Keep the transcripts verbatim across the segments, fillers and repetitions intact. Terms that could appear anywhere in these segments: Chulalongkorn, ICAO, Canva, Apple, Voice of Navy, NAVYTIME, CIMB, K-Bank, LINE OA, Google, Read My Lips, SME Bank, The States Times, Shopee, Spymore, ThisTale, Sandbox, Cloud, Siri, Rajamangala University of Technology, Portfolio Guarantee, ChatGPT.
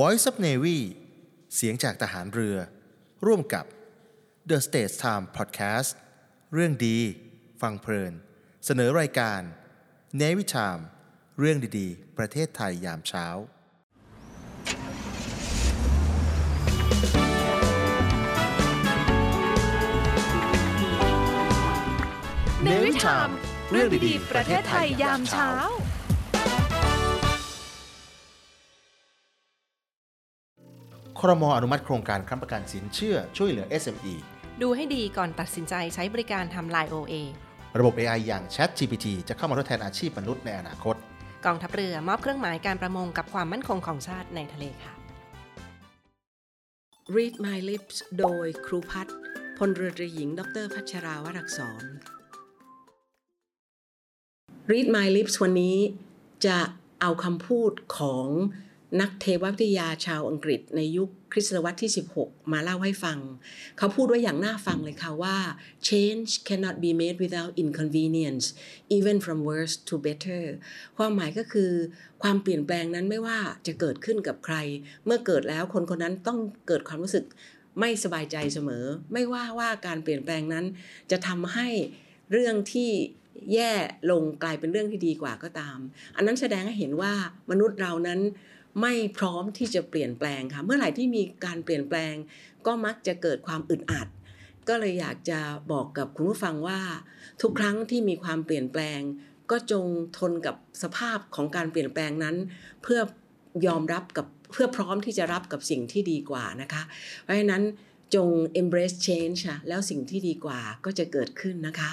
Voice of Navy เสียงจากทหารเรือร่วมกับ The States Times Podcast เรื่องดีฟังเพลินเสนอรายการ NAVYTIME เรื่องดีๆประเทศไทยยามเช้าNAVYTIME เรื่องดีๆประเทศไทยยามเช้าครม.อนุมัติโครงการค้ำประกันสินเชื่อช่วยเหลือ เอส เอ็ม อี ดูให้ดีก่อนตัดสินใจใช้บริการทำ ไลน์ โอ เอ ระบบ เอ ไอ อย่าง ChatGPT จะเข้ามาทดแทนอาชีพมนุษย์ในอนาคตกองทัพเรือมอบเครื่องหมายการประมงกับความมั่นคงของชาติในทะเลค่ะ Read My Lips โดยครูพัฒน์พลเรือตรีหญิงดรพัชราวรักษร Read My Lips วันนี้จะเอาคำพูดของนักเทววิทยาชาวอังกฤษในยุคคริสตศตวรรษที่สิบหกมาเล่าให้ฟังเขาพูดไว้อย่างน่าฟังเลยค่ะว่า change cannot be made without inconvenience even from worse to better ความหมายก็คือความเปลี่ยนแปลงนั้นไม่ว่าจะเกิดขึ้นกับใครเมื่อเกิดแล้วคนคนนั้นต้องเกิดความรู้สึกไม่สบายใจเสมอไม่ว่าว่าการเปลี่ยนแปลงนั้นจะทำให้เรื่องที่แย่ลงกลายเป็นเรื่องที่ดีกว่าก็ตามอันนั้นแสดงให้เห็นว่ามนุษย์เรานั้นไม่พร้อมที่จะเปลี่ยนแปลงค่ะเมื่อไหร่ที่มีการเปลี่ยนแปลงก็มักจะเกิดความอึดอัดก็เลยอยากจะบอกกับคุณผู้ฟังว่าทุกครั้งที่มีความเปลี่ยนแปลงก็จงทนกับสภาพของการเปลี่ยนแปลงนั้นเพื่อยอมรับกับเพื่อพร้อมที่จะรับกับสิ่งที่ดีกว่านะคะเพราะฉะนั้นจง embrace change ค่ะแล้วสิ่งที่ดีกว่าก็จะเกิดขึ้นนะคะ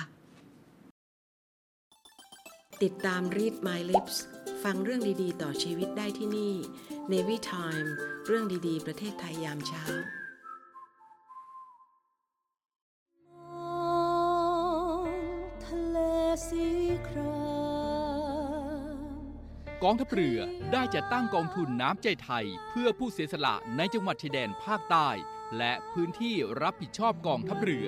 ติดตาม Read My Lipsฟังเรื่องดีๆต่อชีวิตได้ที่นี่ Navy Time เรื่องดีๆประเทศไทยยามเช้าทะเลสีครามกองทัพเรือได้จัดตั้งกองทุนน้ำใจไทยเพื่อผู้เสียสละในจังหวัดชายแดนภาคใต้และพื้นที่รับผิดชอบกองทัพเรือ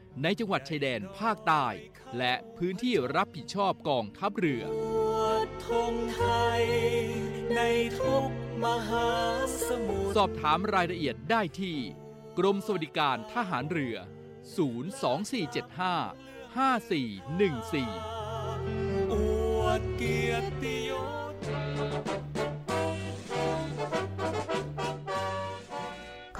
ในจังหวัดชายแดนภาคใต้และพื้นที่รับผิดชอบกองทัพเรือสอบถามรายละเอียดได้ที่กรมสวัสดิการทหารเรือศูนย์ สอง สี่ เจ็ด ห้า ห้า สี่ หนึ่ง สี่อวดเกียรติยศข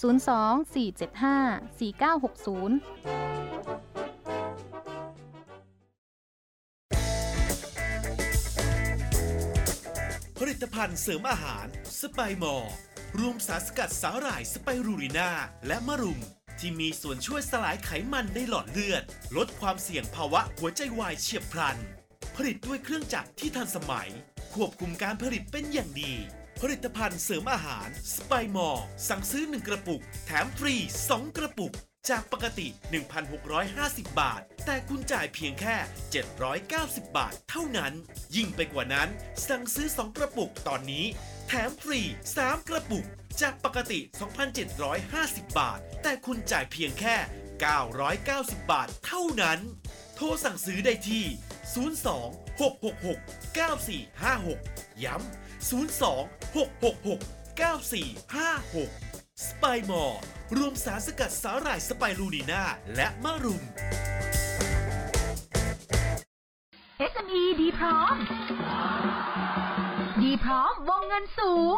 ศูนย์ สอง สี่ เจ็ด ห้า สี่ เก้า หก ศูนย์ผลิตภัณฑ์เสริมอาหาร Spymore รวมสารสกัดสาหร่ายสไปรูริน่าและมะรุมที่มีส่วนช่วยสลายไขมันในหลอดเลือดลดความเสี่ยงภาวะหัวใจวายเฉียบพลันผลิตด้วยเครื่องจักรที่ทันสมัยควบคุมการผลิตเป็นอย่างดีผลิตภัณฑ์เสริมอาหาร Spymore สั่งซื้อหนึ่งกระปุกแถมฟรีสองกระปุกจากปกติ หนึ่งพันหกร้อยห้าสิบบาทแต่คุณจ่ายเพียงแค่เจ็ดร้อยเก้าสิบบาทเท่านั้นยิ่งไปกว่านั้นสั่งซื้อสองกระปุกตอนนี้ แถมฟรีสามกระปุกจากปกติ สองพันเจ็ดร้อยห้าสิบ บาทแต่คุณจ่ายเพียงแค่เก้าร้อยเก้าสิบบาทเท่านั้นโทรสั่งซื้อได้ที่ศูนย์ สอง หก หก หก เก้า สี่ ห้า หกย้ำศูนย์ สอง หก หก หก เก้า สี่ ห้า หก Spymore รวมสารสกัดสาหร่ายสไปรูนีน่าและมะรุม เอส เอ็ม อี ดีพร้อมดีพร้อมวงเงินสูง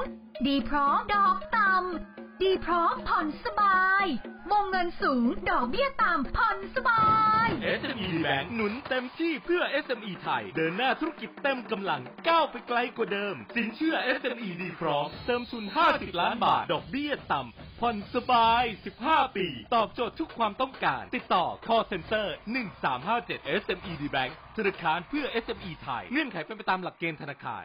ดีพร้อมดอกต่ำดีพร้อมผ่อนสบายวงเงินสูงดอกเบี้ยต่ำผ่อนสบาย เอส เอ็ม อี Bank หนุนเต็มที่เพื่อ เอส เอ็ม อี ไทยเดินหน้าธุรกิจเต็มกำลังก้าวไปไกลกว่าเดิมสินเชื่อ เอส เอ็ม อี ดีพร้อมเติมทุนห้าสิบล้านบาทดอกเบี้ยต่ำผ่อนสบายสิบห้าปีตอบโจทย์ทุกความต้องการติดต่อ Call Center หนึ่ง สาม ห้า เจ็ด เอส เอ็ม อี ดี Bank ธนาคารเพื่อ เอส เอ็ม อี ไทยเงื่อนไขเป็นไปตามหลักเกณฑ์ธนาคาร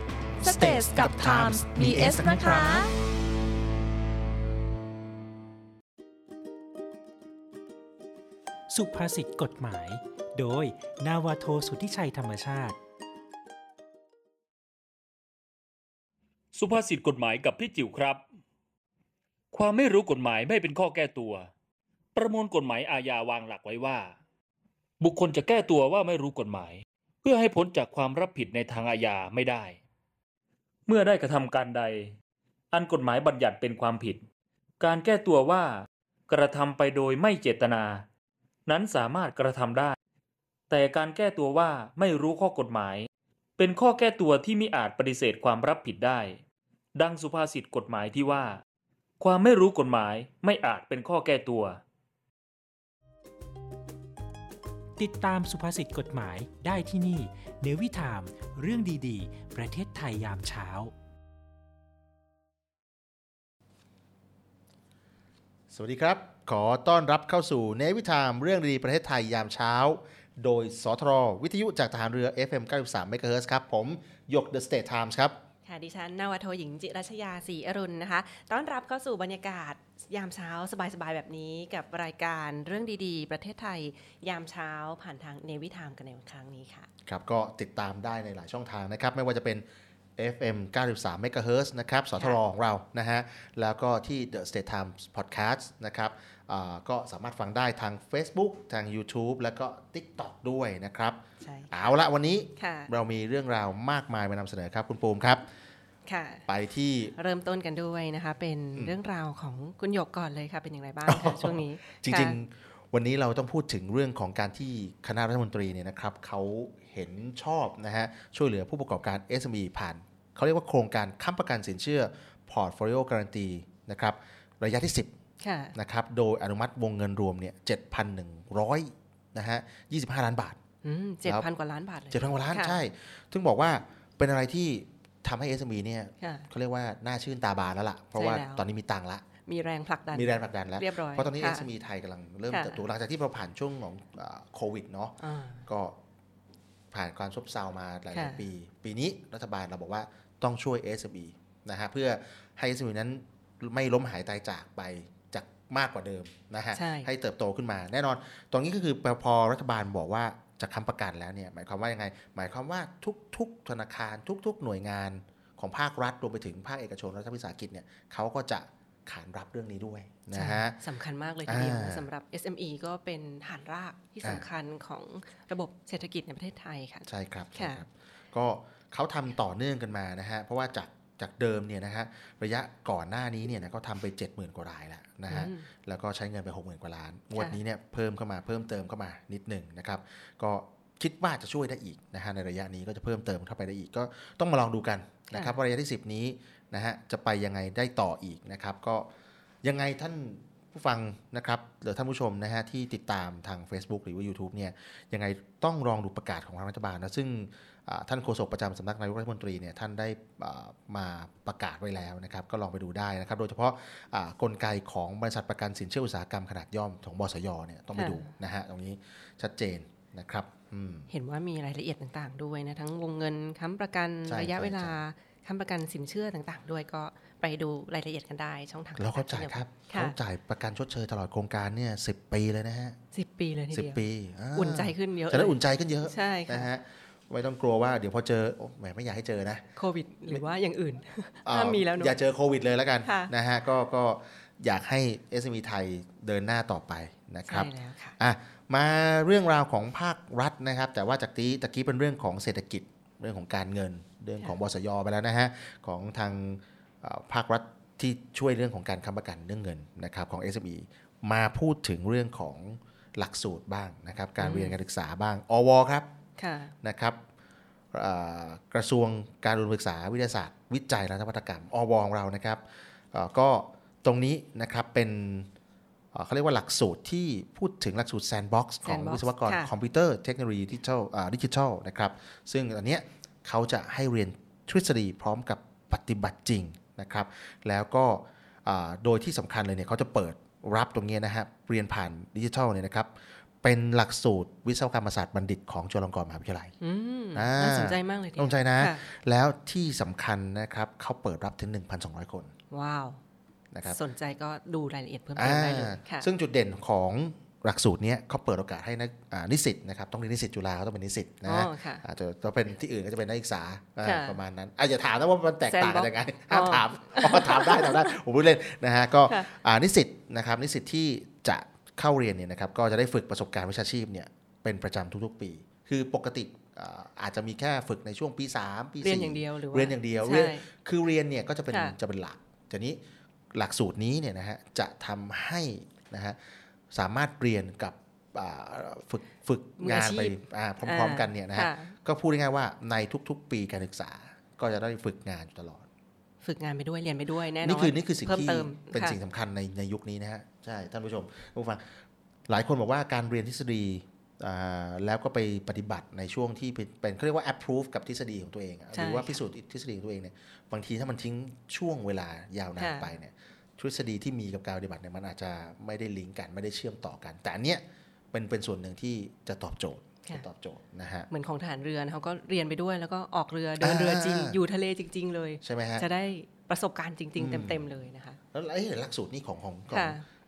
States กับ Times มี S นะคะสุภาษิตกฎหมายโดยนาวาโทสุทธิชัยธรรมชาติสุภาษิตกฎหมายกับพี่จิ๋วครับความไม่รู้กฎหมายไม่เป็นข้อแก้ตัวประมวลกฎหมายอาญาวางหลักไว้ว่าบุคคลจะแก้ตัวว่าไม่รู้กฎหมายเพื่อให้พ้นจากความรับผิดในทางอาญาไม่ได้เมื่อได้กระทำการใดอันกฎหมายบัญญัติเป็นความผิดการแก้ตัวว่ากระทำไปโดยไม่เจตนานั้นสามารถกระทำได้แต่การแก้ตัวว่าไม่รู้ข้อกฎหมายเป็นข้อแก้ตัวที่มิอาจปฏิเสธความรับผิดได้ดังสุภาษิตกฎหมายที่ว่าความไม่รู้กฎหมายไม่อาจเป็นข้อแก้ตัวติดตามสุภาษิตกฎหมายได้ที่นี่ NAVYTIME เรื่องดีๆประเทศไทยยามเช้าสวัสดีครับขอต้อนรับเข้าสู่ NAVYTIME เรื่องดีประเทศไทยยามเช้าโดยสทรวิทยุจากทหารเรือ เอฟ เอ็ม เก้าสิบสาม เมกะเฮิรตซ์ ครับผมหยก The States Times ครับค่ะดิฉันนาวาโทหญิงจิรัชยาศรีอรุณนะคะต้อนรับเข้าสู่บรรยากาศยามเช้าสบายๆแบบนี้กับรายการเรื่องดีๆประเทศไทยยามเช้าผ่านทาง NAVYTIME กันในครั้งนี้ค่ะครับก็ติดตามได้ในหลายช่องทางนะครับไม่ว่าจะเป็น เอฟ เอ็ม เก้าสิบสาม เมกะเฮิรตซ์ นะครับสทรของเรานะฮะแล้วก็ที่ The States Times Podcast นะครับก็สามารถฟังได้ทาง Facebook ทาง YouTube แล้วก็ TikTok ด้วยนะครับเอาละวันนี้เรามีเรื่องราวมากมายมานำเสนอครับคุณปูมครับไปที่เริ่มต้นกันด้วยนะคะเป็นเรื่องราวของคุณหยกก่อนเลยค่ะเป็นอย่างไรบ้างคะช่วงนี้จริงๆวันนี้เราต้องพูดถึงเรื่องของการที่คณะรัฐมนตรีเนี่ยนะครับเขาเห็นชอบนะฮะช่วยเหลือผู้ประกอบการ เอส เอ็ม อี ผ่านเขาเรียกว่าโครงการค้ำประกันสินเชื่อ Portfolio Guarantee นะครับระยะที่สิบนะครับโดยอนุมัติวงเงินรวมเนี่ย เจ็ดพันหนึ่งร้อย นะฮะยี่สิบห้าล้านบาทอืม เจ็ดพัน กว่าล้านบาทเลย เจ็ดพัน กว่าล้านใช่ถึงบอกว่าเป็นอะไรที่ทำให้ เอส เอ็ม อี เนี่ยเขาเรียกว่าน่าชื่นตาบานแล้วล่ะเพราะว่าตอนนี้มีตังละมีแรงผลักดันมีแรงผลักดันแล้วเพราะตอนนี้ เอส เอ็ม อี ไทยกำลังเริ่มเติบโตหลังจากที่เราผ่านช่วงของโควิดเนาะก็ผ่านความซบเซามาหลายปีปีนี้รัฐบาลเราบอกว่าต้องช่วย เอส เอ็ม อี นะฮะเพื่อให้ เอส เอ็ม อี นั้นไม่ล้มหายตายจากไปจากมากกว่าเดิมนะฮะให้เติบโตขึ้นมาแน่นอนตอนนี้ก็คือพอรัฐบาลบอกว่าจะค้ำประกันแล้วเนี่ยหมายความว่ายังไงหมายความว่าทุกๆธนาคารทุกๆหน่วยงานของภาครัฐรวมไปถึงภาคเอกชนรัฐวิสาหกิจเนี่ยเขาก็จะขานรับเรื่องนี้ด้วยนะฮะสำคัญมากเลยทีเดียวสำหรับ เอส เอ็ม อี ก็เป็นฐานรากที่สำคัญของระบบเศรษฐกิจในประเทศไทยค่ะใช่ครับก็เขาทำต่อเนื่องกันมานะฮะเพราะว่าจากจากเดิมเนี่ยนะฮะระยะก่อนหน้านี้เนี่ยนะก็ทำไป เจ็ดหมื่น กว่ารายแล้วนะฮะแล้วก็ใช้เงินไป หกหมื่น กว่าล้านงวดนี้เนี่ยเพิ่มเข้ามาเพิ่มเติมเข้ามานิดหนึ่งนะครับก็คิดว่าจะช่วยได้อีกนะฮะในระยะนี้ก็จะเพิ่มเติมเข้าไปได้อีกก็ต้องมาลองดูกันนะครับว่าระยะที่สิบนี้นะฮะจะไปยังไงได้ต่ออีกนะครับก็ยังไงท่าน ผู้ฟังนะครับหรือท่านผู้ชมนะฮะที่ติดตามทาง Facebook หรือว่า YouTube เนี่ยยังไงต้องลองดูประกาศของทางรัฐบาลนะซึ่งท่านโฆษกประจำสำนักนายกรัฐมนตรีเนี่ยท่านได้มาประกาศไว้แล้วนะครับก็ลองไปดูได้นะครับโดยเฉพาะกลไกของบริษัทประกันสินเชื่ออุตสาหกรรมขนาดย่อมของบสย.เนี่ยต้องไปดูนะฮะตรงนี้ชัดเจนนะครับเห็นว่ามีรายละเอียดต่างๆด้วยนะทั้งวงเงินค้ำประกันระยะเวลาค้ำประกันสินเชื่อต่างๆด้วยก็ไปดูรายละเอียดกันได้ช่องทางเราเข้าใจครับเขาจ่ายประกันชดเชยตลอดโครงการเนี่ยสิบปีเลยนะฮะสิบปีเลยทีเดียวสิบปีอุ่นใจขึ้นเยอะจะได้อุ่นใจขึ้นเยอะใช่ค่ะนะฮะไม่ต้องกลัวว่าเดี๋ยวพอเจอแหมไม่อยากให้เจอนะโควิดหรือว่าอย่างอื่นถ้ามีแล้วเนาะอย่าเจอโควิดเลยแล้วกันนะฮะก็ก็อยากให้ เอส เอ็ม อี ไทยเดินหน้าต่อไปนะครับใช่แล้วค่ะอ่ะมาเรื่องราวของภาครัฐนะครับแต่ว่าจากนี้ตะกี้เป็นเรื่องของเศรษฐกิจเรื่องของการเงินเรื่องของบสย.ไปแล้วนะฮะของทางภาครัฐที่ช่วยเรื่องของการค้ำประกันเรื่องเงินนะครับของ เอส เอ็ม อี มาพูดถึงเรื่องของหลักสูตรบ้างนะครับการเรียนการศึกษาบ้างอวครับนะครับกระทรวงการอุดมศึกษาวิทยาศาสตร์วิจัยและนวัตกรรมอวของเรานะครับก็ตรงนี้นะครับเป็นเขาเรียกว่าหลักสูตรที่พูดถึงหลักสูตร Sandbox ของวิศวกรคอมพิวเตอร์เทคโนโลยีดิจิทัลดิจิทัลนะครับซึ่งอันเนี้ยเขาจะให้เรียนทฤษฎีพร้อมกับปฏิบัติจริงนะครับแล้วก็โดยที่สำคัญเลยเนี่ยเขาจะเปิดรับตรงนี้นะครับเรียนผ่านดิจิทัลเนี่ยนะครับเป็นหลักสูตรวิศวกรรมศาสตร์บัณฑิตของจุฬาลงกรณ์มหาวิทยาลัยน่าสนใจมากเลยทีเดียวน่าสนใจนะแล้วที่สำคัญนะครับเขาเปิดรับถึง หนึ่งพันสองร้อย คนว้าวนะครับสนใจก็ดูรายละเอียดเพิ่มเติมได้เลยซึ่งจุดเด่นของหลักสูตรนี้เขาเปิดโอกาสให้นักนิสิตนะครับต้องเรียนนิสิตจุฬาต้องเป็นนิสิตนะอาจจะต้องเป็นที่อื่นก็จะเป็นนักศึกษาประมาณนั้นอย่าถามนะว่ามันแตกต่างกันยังไงห้ามถามอ๋อถามได้ถามได้ผมพูดเล่นนะฮะก็นิสิตนะครับนิสิตที่จะเข้าเรียนเนี่ยนะครับก็จะได้ฝึกประสบการณ์วิชาชีพเนี่ยเป็นประจำทุกๆปีคือปกติอาจจะมีแค่ฝึกในช่วงปีสามปีสี่เรียนอย่างเดียวหรือเรียนอย่างเดียวคือเรียนเนี่ยก็จะเป็นจะเป็นหลักทีนี้หลักสูตรนี้เนี่ยนะฮะจะทำให้นะฮะสามารถเรียนกับฝึกฝึกงานไปพร้อมๆกันเนี่ยนะฮะก็พูดง่ายๆว่าในทุกๆปีการศึกษาก็จะได้ฝึกงานตลอดฝึกงานไปด้วยเรียนไปด้วยแน่นอนนี่คือนี่คือสิ่งที่เป็นสิ่งสำคัญในในยุคนี้นะฮะใช่ท่านผู้ชมผู้ฟังหลายคนบอกว่าการเรียนทฤษฎีแล้วก็ไปปฏิบัติในช่วงที่เป็นเขาเรียกว่า approve กับทฤษฎีของตัวเองหรือว่าพิสูจน์ทฤษฎีของตัวเองเนี่ยบางทีถ้ามันทิ้งช่วงเวลายาวนานไปเนี่ยทฤษฎีที่มีกับการปฏิบัติเนี่ยมันอาจจะไม่ได้ลิงก์กันไม่ได้เชื่อมต่อกันแต่อันเนี้ยเป็นเป็นส่วนหนึ่งที่จะตอบโจทย์จะตอบโจทย์นะฮะเหมือนของทหารเรือเขาก็เรียนไปด้วยแล้วก็ออกเรือเดินเรือจริงอยู่ทะเลจริงๆเลยใช่ไหมฮะจะได้ประสบการณ์จริงๆเต็มๆเลยนะคะแล้วไอ้หลักสูตรนี่ของของ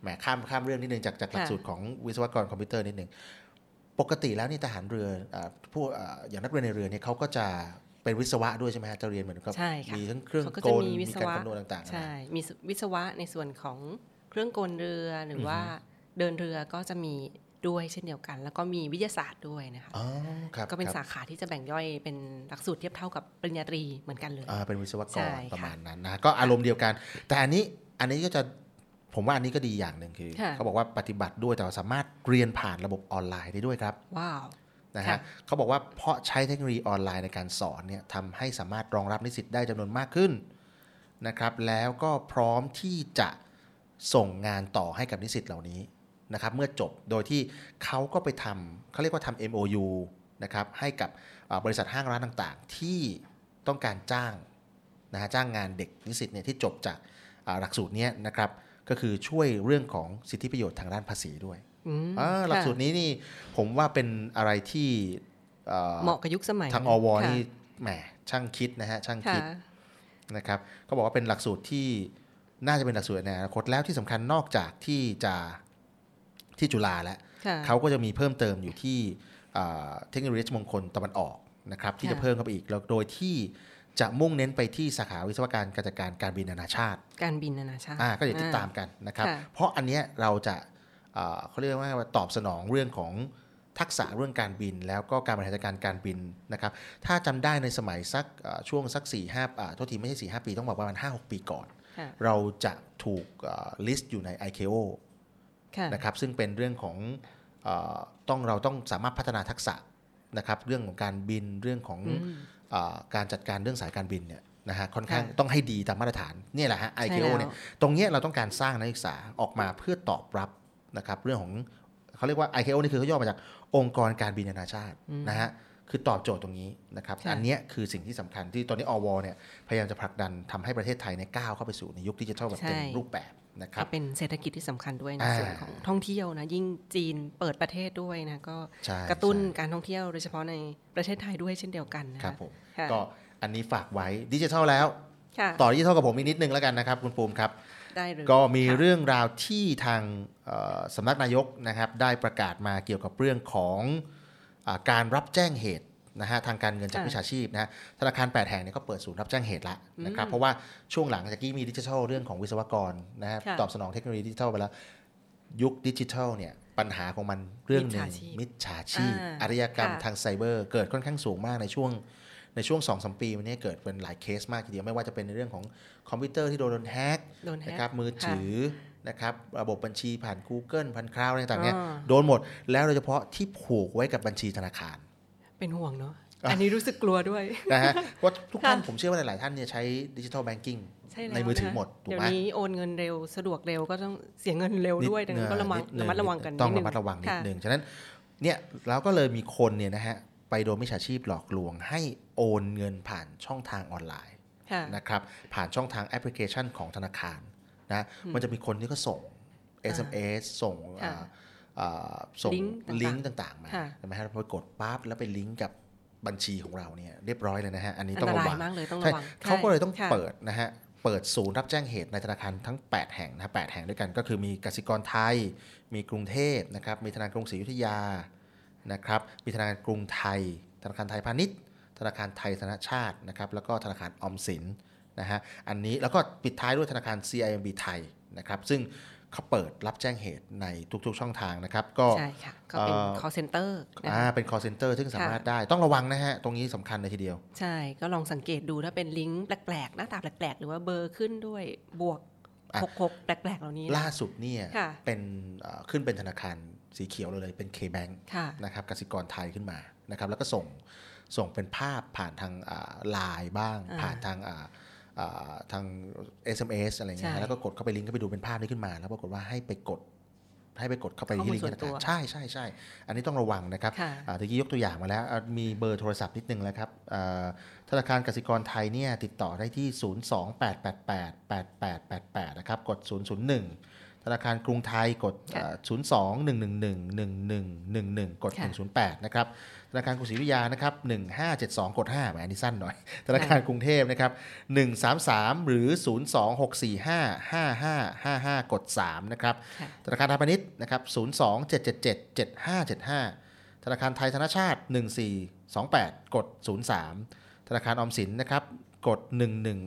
แหมข้ามข้ามเรื่องนิดนึงจากจากหลักสูตรของวิศวกรคอมพิวเตอร์นิดนึงปกติแล้วนี่ทหารเรือผู้อย่างนักเรียนในเรือเนี่ยเขาก็จะเป็นวิศวะด้วยใช่ไหมฮะจะเรียนเหมือนกับมีทั้งเครื่องกลมีการคำนวณต่างๆใช่มีวิศวะในส่วนของเครื่องกลเรือหรือว่าเดินเรือก็จะมีด้วยเช่นเดียวกันแล้วก็มีวิทยาศาสตร์ด้วยนะคะก็เป็นสาขาที่จะแบ่งย่อยเป็นหลักสูตรเทียบเท่ากับปริญญาตรีเหมือนกันเลยเป็นวิศวกรประมาณนั้นนะก็อารมณ์เดียวกันแต่อันนี้อันนี้ก็จะผมว่าอันนี้ก็ดีอย่างนึงคือเขาบอกว่าปฏิบัติด้วยแต่สามารถเรียนผ่านระบบออนไลน์ได้ด้วยครับว้าวนะฮะเขาบอกว่าเพราะใช้เทคโนโลยีออนไลน์ในการสอนเนี่ยทำให้สามารถรองรับนิสิตได้จำนวนมากขึ้นนะครับแล้วก็พร้อมที่จะส่งงานต่อให้กับนิสิตเหล่านี้นะครับเมื่อจบโดยที่เขาก็ไปทำเขาเรียกว่าทำ เอ็ม โอ ยู นะครับให้กับบริษัทห้างร้านต่างๆที่ต้องการจ้างนะฮะจ้างงานเด็กนิสิตเนี่ยที่จบจากหลักสูตรนี้นะครับก็คือช่วยเรื่องของสิทธิประโยชน์ทางด้านภาษีด้วยหลักสูตรนี้นี่ผมว่าเป็นอะไรที่เหมาะกับยุคสมัยทางอวนี่แหมช่างคิดนะฮะช่างคิดนะครับเขาบอกว่าเป็นหลักสูตรที่น่าจะเป็นหลักสูตรในอนาคตแล้วที่สำคัญนอกจากที่จะที่จุฬาแล้วเขาก็จะมีเพิ่มเติมอยู่ที่เทคโนโลยีราชมงคลตะวันออกนะครับที่จะเพิ่มเข้าไปอีกแล้วโดยที่จะมุ่งเน้นไปที่สาขาวิศวการการจัดการการบินนานาชาติการบินนานาชาติก็เดี๋ยวติดตามกันนะครับเพราะอันเนี้ยเราจะเขาเรียกว่าตอบสนองเรื่องของทักษะเรื่องการบินแล้วก็การบริหารจัดการการบินนะครับถ้าจำได้ในสมัยสักช่วงสัก สี่ห้า โทษทีไม่ใช่ สี่ห้า ปีต้องบอกประมาณ ห้าหก ปีก่อนเราจะถูกลิสต์อยู่ใน ไอ ซี เอ โอ นะครับซึ่งเป็นเรื่องของต้องเราต้องสามารถพัฒนาทักษะนะครับเรื่องของการบินเรื่องของการจัดการเรื่องสายการบินเนี่ย นะฮะค่อนข้างต้องให้ดีตามมาตรฐานนี่แหละฮะ ไอ ซี เอ โอ เนี่ยตรงนี้เราต้องการสร้างนักศึกษาออกมาเพื่อตอบรับนะครับเรื่องของเขาเรียกว่า ไอ ซี เอ โอ นี่คือเขาย่อมาจากองค์กรการบินนานาชาตินะฮะคือตอบโจทย์ตรงนี้นะครับอันนี้คือสิ่งที่สำคัญที่ตอนนี้อวเนี่ยพยายามจะผลักดันทำให้ประเทศไทยในก้าวเข้าไปสู่ในยุคดิจิทัลแบบเต็มรูปแบบนะครับเป็นเศรษฐกิจที่สำคัญด้วยในส่วนของท่องเที่ยวนะยิ่งจีนเปิดประเทศด้วยนะก็กระตุ้นการท่องเที่ยวโดยเฉพาะในประเทศไทยด้วยเช่นเดียวกันนะครับผมก็อันนี้ฝากไว้ดิจิทัลแล้วต่อดิจิทัลกับผมอีกนิดนึงแล้วกันนะครับคุณภูมิครับก็มีเรื่องราวที่ทางสำนักนายกนะครับได้ประกาศมาเกี่ยวกับเรื่องของการรับแจ้งเหตุนะฮะทางการเงินจากวิชาชีพนะธนาคารแปดแห่งเนี่ยก็เปิดศูนย์รับแจ้งเหตุแล้วนะครับเพราะว่าช่วงหลังจากที่มีดิจิทัลเรื่องของวิศวกรนะฮะตอบสนองเทคโนโลยีดิจิทัลไปแล้วยุคดิจิทัลเนี่ยปัญหาของมันเรื่องนึงมิจฉาชีพอาชญากรรมทางไซเบอร์เกิดค่อนข้างสูงมากในช่วงในช่วง สองถึงสาม ปีมันเนี่ยเกิดเป็นหลายเคสมากทีเดียวไม่ว่าจะเป็นในเรื่องของคอมพิวเตอร์ที่โดนแฮกนะครับมือถือนะครับระบบบัญชีผ่าน Google ผ่าน Cloud อะไรต่างๆเนี่ยโดนหมดแล้วโดยเฉพาะที่ผูกไว้กับบัญชีธนาคารเป็นห่วงเนาะอันนี้รู้สึกกลัวด้วยนะฮะเพราะทุกท่านผมเชื่อว่าหลายๆท่านเนี่ยใช้ Digital Banking ในมือถือหมดถูกมั้ยเดี๋ยวนี้โอนเงินเร็วสะดวกเร็วก็ต้องเสียเงินเร็วด้วยดังนั้นก็ระมัดระมัดระวังกันนิดนึงต้องระมัดระวังนิดนึงฉะนั้นเนี่ยเราก็เลยมีคนเนี่ยนะฮะไปโดนมิจฉาชีพหลอกลวงให้โอนเงินผ่านช่องทางออนไลน์นะครับผ่านช่องทางแอปพลิเคชันของธนาคารนะมันจะมีคนที่ก็ส่ง เอส เอ็ม เอส ส่งส่งลิงก์ต่างๆมาใช่ไหมครับพอกดปั๊บแล้วไปลิงก์กับบัญชีของเราเนี่ยเรียบร้อยเลยนะฮะอันนี้ต้องระวังเขาก็เลยต้องเปิดนะฮะเปิดศูนย์รับแจ้งเหตุในธนาคารทั้งแปดแห่งนะแปดแห่งด้วยกันก็คือมีกสิกรไทยมีกรุงเทพนะครับมีธนาคารกรุงศรีอยุธยานะครับมีธนาคารกรุงไทยธนาคารไทยพาณิชย์ธนาคารไทยธนชาตินะครับแล้วก็ธนาคารออมสินนะฮะอันนี้แล้วก็ปิดท้ายด้วยธนาคาร ซี ไอ เอ็ม บี ไทยนะครับซึ่งเขาเปิดรับแจ้งเหตุในทุกๆช่องทางนะครับก็ใช่ค่ะก็เป็น call center อ่าเป็น call center ซึ่งสามารถได้ต้องระวังนะฮะตรงนี้สำคัญเลยทีเดียวใช่ก็ลองสังเกตดูถ้าเป็นลิงก์แปลกๆหน้าตาแปลกๆหรือว่าเบอร์ขึ้นด้วยบวกหกสิบหกแปลกๆเหล่านี้ล่าสุดเนี่ยเป็นขึ้นเป็นธนาคารสีเขียวเลยเป็น K-Bank นะครับกสิกรไทยขึ้นมานะครับแล้วก็ส่งส่งเป็นภาพผ่านทาง ไลน์ บ้างผ่านทางทาง เอส เอ็ม เอส อะไรเงี้ยแล้วก็กดเข้าไปลิงก์เข้าไปดูเป็นภาพนี้ขึ้นมาแล้วปรากฏว่าให้ไปกดให้ไปกดเข้าไปที่ลิงก์นั้นใช่ใช่ใช่อันนี้ต้องระวังนะครับเมื่อกี้ยกตัวอย่างมาแล้วมีเบอร์โทรศัพท์นิดนึงแล้วครับธนาคารกสิกรไทยเนี่ยติดต่อได้ที่ศูนย์ สอง แปด แปด แปด แปด แปด แปดนะครับกดศูนย์ ศูนย์ หนึ่งธนาคารกรุงไทยกด ศูนย์ สอง หนึ่ง หนึ่ง หนึ่ง หนึ่ง หนึ่ง หนึ่ง กด หนึ่ง ศูนย์ แปด นะครับธนาคารกรุงศรีอยุธยานะครับหนึ่ง ห้า เจ็ด สอง กด ห้า แหมอันนี้สั้นหน่อยธนาคารกรุงเทพนะครับหนึ่ง สาม สาม หรือ ศูนย์ สอง หก สี่ ห้า ห้า ห้า ห้า ห้า กด สาม นะครับธนาคารไทยพาณิชย์นะครับศูนย์ สอง เจ็ด เจ็ด เจ็ด เจ็ด ห้า เจ็ด ห้าธนาคารไทยธนชาติหนึ่ง สี่ สอง แปด กด ศูนย์ สามธนาคารออมสินนะครับกด หนึ่ง หนึ่ง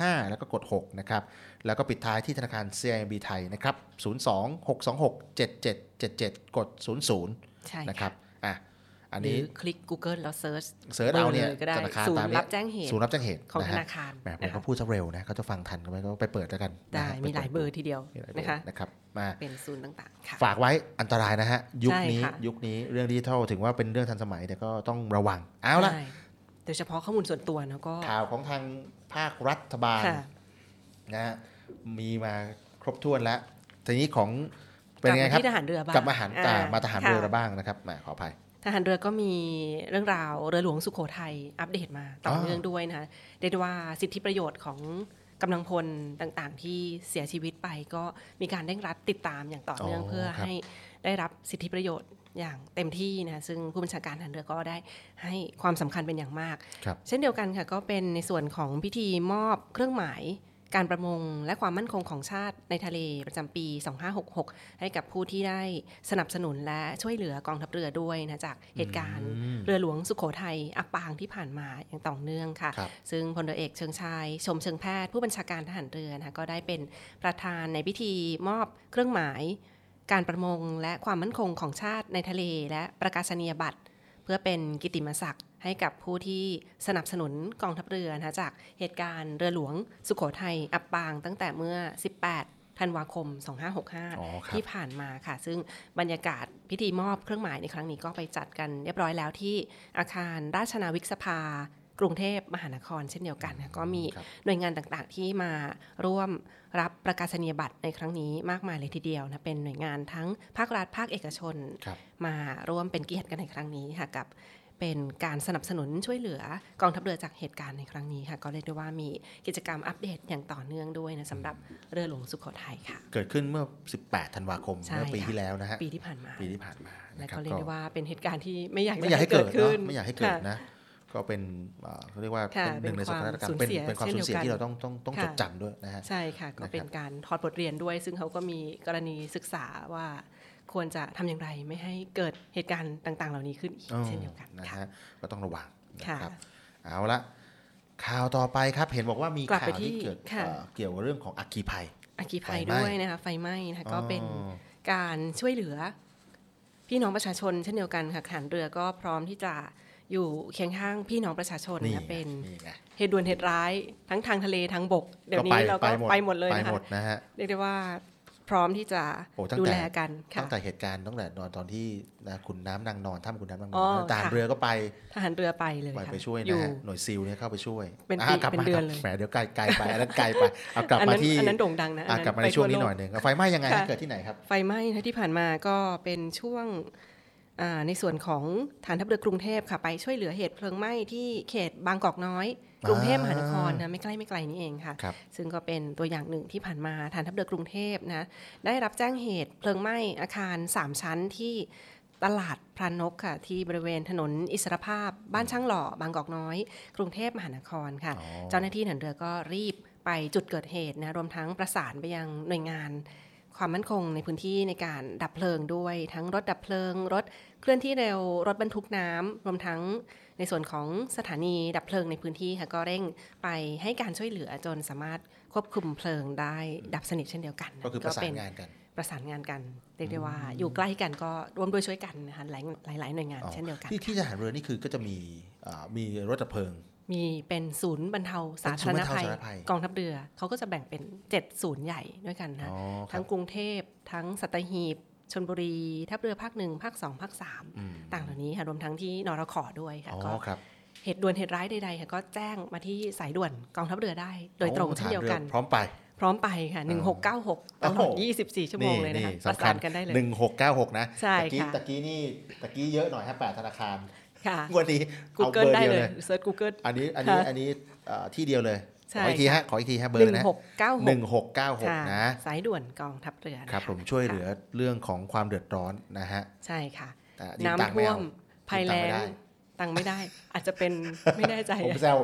ห้า แล้วก็กด หก นะครับแล้วก็ปิดท้ายที่ธนาคาร ซี ไอ เอ็ม บี ไทยนะครับศูนย์ สอง หก สอง หก เจ็ด เจ็ด เจ็ด เจ็ด กด ศูนย์ ศูนย์ ใช่นะครับอ่ะอันนี้คลิก Google แล้วเสิร์ชเสิร์ชเอาเนี่ยธนาคารตามรับแจ้งเหตุศูนย์รับแจ้งเหตุของธนาคารแหมผมก็พูดซะเร็วนะเขาจะฟังทันกันมั้ยก็ไปเปิดแล้วกันได้มีหลายเบอร์ทีเดียวนะคะนะครับมาเป็นศูนย์ต่างๆค่ะฝากไว้อันตรายนะฮะยุคนี้ยุคนี้เรื่องดิจิทัลถึงว่าเป็นเรื่องทันสมัยแต่ก็ต้องระวังเอาละโดยเฉพาะข้อมูลส่วนตัวนะก็ข่าวของทางภาครัฐบาลนะฮะมีมาครบถ้วนแล้วทีนี้ของเป็นไงครับกับอาหารตามาทหารเรือบ้างนะครับแหมขออภัยทหารเรือก็มีเรื่องราวเรือหลวงสุโขทัยอัปเดตมาต่อเนื่องด้วยนะเรียกว่าสิทธิประโยชน์ของกำลังพลต่างๆที่เสียชีวิตไปก็มีการเร่งรัดติดตามอย่างต่อเนื่องเพื่อให้ได้รับสิทธิประโยชน์อย่างเต็มที่นะซึ่งผู้บัญชาการทหารเรือก็ได้ให้ความสำคัญเป็นอย่างมากเช่นเดียวกันค่ะก็เป็นในส่วนของพิธีมอบเครื่องหมายการประมงและความมั่นคงของชาติในทะเลประจำปีสองห้าหกหกให้กับผู้ที่ได้สนับสนุนและช่วยเหลือกองทัพเรือด้วยนะจากเหตุการณ์เรือหลวงสุโขทัยอับปางที่ผ่านมาอย่างต่อเนื่องค่ะซึ่งพลเรือเอกเชิงชายชมเชิงแพทย์ผู้บัญชาการทหารเรือนะก็ได้เป็นประธานในพิธีมอบเครื่องหมายการประมงและความมั่นคงของชาติในทะเลและประกาศนียบัตรเพื่อเป็นกิตติมศักดิ์ให้กับผู้ที่สนับสนุนกองทัพเรือนะจากเหตุการณ์เรือหลวงสุโขทัยอับปางตั้งแต่เมื่อสิบแปดธันวาคมสองห้าหกห้าที่ผ่านมาค่ะซึ่งบรรยากาศพิธีมอบเครื่องหมายในครั้งนี้ก็ไปจัดกันเรียบร้อยแล้วที่อาคารราชนาวิกสภา กรุงเทพมหานครเช่นเดียวกันก็มีหน่วยงานต่างๆที่มาร่วมรับประกาศนียบัตรในครั้งนี้มากมายเลยทีเดียวนะเป็นหน่วยงานทั้งภาครัฐภาคเอกชนมาร่วมเป็นเกียรติกันในครั้งนี้ค่ะกับเป็นการสนับสนุนช่วยเหลือกองทัพเรือจากเหตุการณ์ในครั้งนี้ค่ะก็เรียกได้ว่ามีกิจกรรมอัปเดตอย่างต่อเนื่องด้วยนะสำหรับเรือหลวงสุโขทัยค่ะเกิดขึ้นเมื่อสิบแปดธันวาคมเมื่อปีที่แล้วนะฮะปีที่ผ่านมาปีที่ผ่านมาแล้วก็เรียกได้ว่าเป็นเหตุการณ์ที่ไม่อยากให้เกิดขึ้นไม่อยากให้เกิดนะก็เป็นเขาเรียกว่าเป็นหนึ่งในสถานการณ์เป็นความสูญเสียที่เราต้องต้องต้องจดจำด้วยนะฮะใช่ค่ะก็เป็นการถอดบทเรียนด้วยซึ่งเขาก็มีกรณีศึกษาว่าควรจะทำอย่างไรไม่ให้เกิดเหตุการณ์ต่างๆเหล่านี้ขึ้นอีกเช่นเดียวกันนะฮะก็ต้องระวังนะครับเอาละข่าวต่อไปครับเห็นบอกว่ามีข่าวที่เกิดเกี่ยวกับเรื่องของอัคคีภัยอัคคีภัยด้วยนะคะไฟไหม้นะก็เป็นการช่วยเหลือพี่น้องประชาชนเช่นเดียวกันค่ะทหารเรือก็พร้อมที่จะอยู่เคียงข้างพี่น้องประชาชนนะเป็นเหตุด่วนเหตุร้ายทั้งทางทะเลทางบกเดี๋ยวนี้เราก็ไปหมดเลยนะคะเรียกได้ว่าพร้อมที่จะดูแลกันค่ะตั้งแต่เหตุการณ์ตั้งแต่ตอนที่ขุนน้ำนางนอนถ้ำขุนน้ำนางนอนทหารเรือก็ไปทหารเรือไปเลยไปช่วยนะฮะหน่วยซิลเนี่ยเข้าไปช่วยเป็นปีเป็นเดือนเลยแหมเดี๋ยวไกลไกลไปอันนั้นไกลไปเอากลับมาที่อันนั้นโด่งดังนะกลับมาในช่วงนี้หน่อยนึงไฟไหม้ยังไงเกิดที่ไหนครับไฟไหม้ที่ผ่านมาก็เป็นช่วงในส่วนของฐานทัพเรือกรุงเทพค่ะไปช่วยเหลือเหตุเพลิงไหม้ที่เขตบางกอกน้อยกรุงเทพมหานครนะไม่ใกล้ไม่ไกลนี่เองค่ะซึ่งก็เป็นตัวอย่างหนึ่งที่ผ่านมาฐานทัพเรือกรุงเทพนะได้รับแจ้งเหตุเพลิงไหม้อาคารสามชั้นที่ตลาดพรานกค่ะที่บริเวณถนนอิสรภาพบ้านช่างหล่อบางกอกน้อยกรุงเทพมหานครค่ะเจ้าหน้าที่ฐานเรือก็รีบไปจุดเกิดเหตุนะรวมทั้งประสานไปยังหน่วยงานความมั่นคงในพื้นที่ในการดับเพลิงด้วยทั้งรถดับเพลิงรถเคลื่อนที่เร็วรถบรรทุกน้ำรวมทั้งในส่วนของสถานีดับเพลิงในพื้นที่ค่ะก็เร่งไปให้การช่วยเหลือจนสามารถควบคุมเพลิงได้ดับสนิทเช่นเดียวกันก็คือประสานงานกันประสานงานกันเรียกได้ว่าอยู่ใกล้กันก็ร่วมด้วยช่วยกันนะคะหลายหลายหน่วยงานเช่นเดียวกันที่ที่ทหารเรือนี่คือก็จะมีมีรถดับเพลิงมีเป็นศูนย์บรรเทาสาธารณภัยกองทัพเรือเขาก็จะแบ่งเป็นเจ็ดศูนย์ใหญ่ด้วยกันนะทั้งกรุงเทพทั้งสัตหีบชลบุรีทัพเรือภาคหนึ่งภาคสองภาคสามต่างเหล่านี้ค่ะรวมทั้งที่นรขอด้วยค่ะก็เหตุด่วนเหตุร้ายใดๆค่ะก็แจ้งมาที่สายด่วนกองทัพเรือได้โดยตรงเช่นเดียวกันพร้อมไปพร้อมไปค่ะหนึ่งหกเก้าหกตลอดยี่สิบสี่ชั่วโมงเลยนะคะประสานกันได้เลยหนึ่งหกเก้าหกนะตะกี้ตะกี้นี่ตะกี้เยอะหน่อยฮะแปดธนาคารวันนี้ Google ได้เลยเซิร์ช Google อันนี้อันนี้อันนี้ที่เดียวเลยขออีกทีฮะขออีกทีฮะเบอร์นะหนึ่งหกเก้าหกนะสายด่วนกองทัพเรือครับผมช่วยเหลือเรื่องของความเดือดร้อนนะฮะใช่ค่ะน้ำท่วมภัยแล้งตังไม่ได้อาจจะเป็นไม่แน่ใจ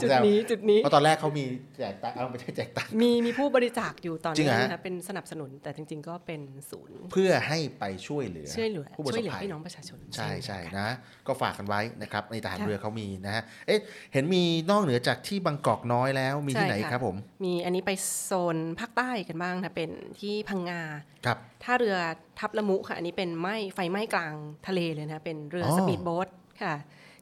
จุดนี้จุดนี้เพราะตอนแรกเขามีแจกตังเอาไปแจกตังมีมีผู้บริจาคอยู่ตอนนี้นะคะเป็นสนับสนุนแต่จริงๆก็เป็นศูนย์เพื่อให้ไปช่วยเหลือช่วยเหลือผู้ประสบภัยพี่น้องประชาชนใช่ใช่นะก็ฝากกันไว้นะครับในทหารเรือเขามีนะฮะเอ๊ะเห็นมีนอกเหนือจากที่บางกอกน้อยแล้วมีที่ไหนครับผมมีอันนี้ไปโซนภาคใต้กันบ้างนะเป็นที่พังงาครับท่าเรือทับละมุค่ะอันนี้เป็นไหม้ไฟไหม้กลางทะเลเลยนะเป็นเรือสปีดโบ๊ทค่ะ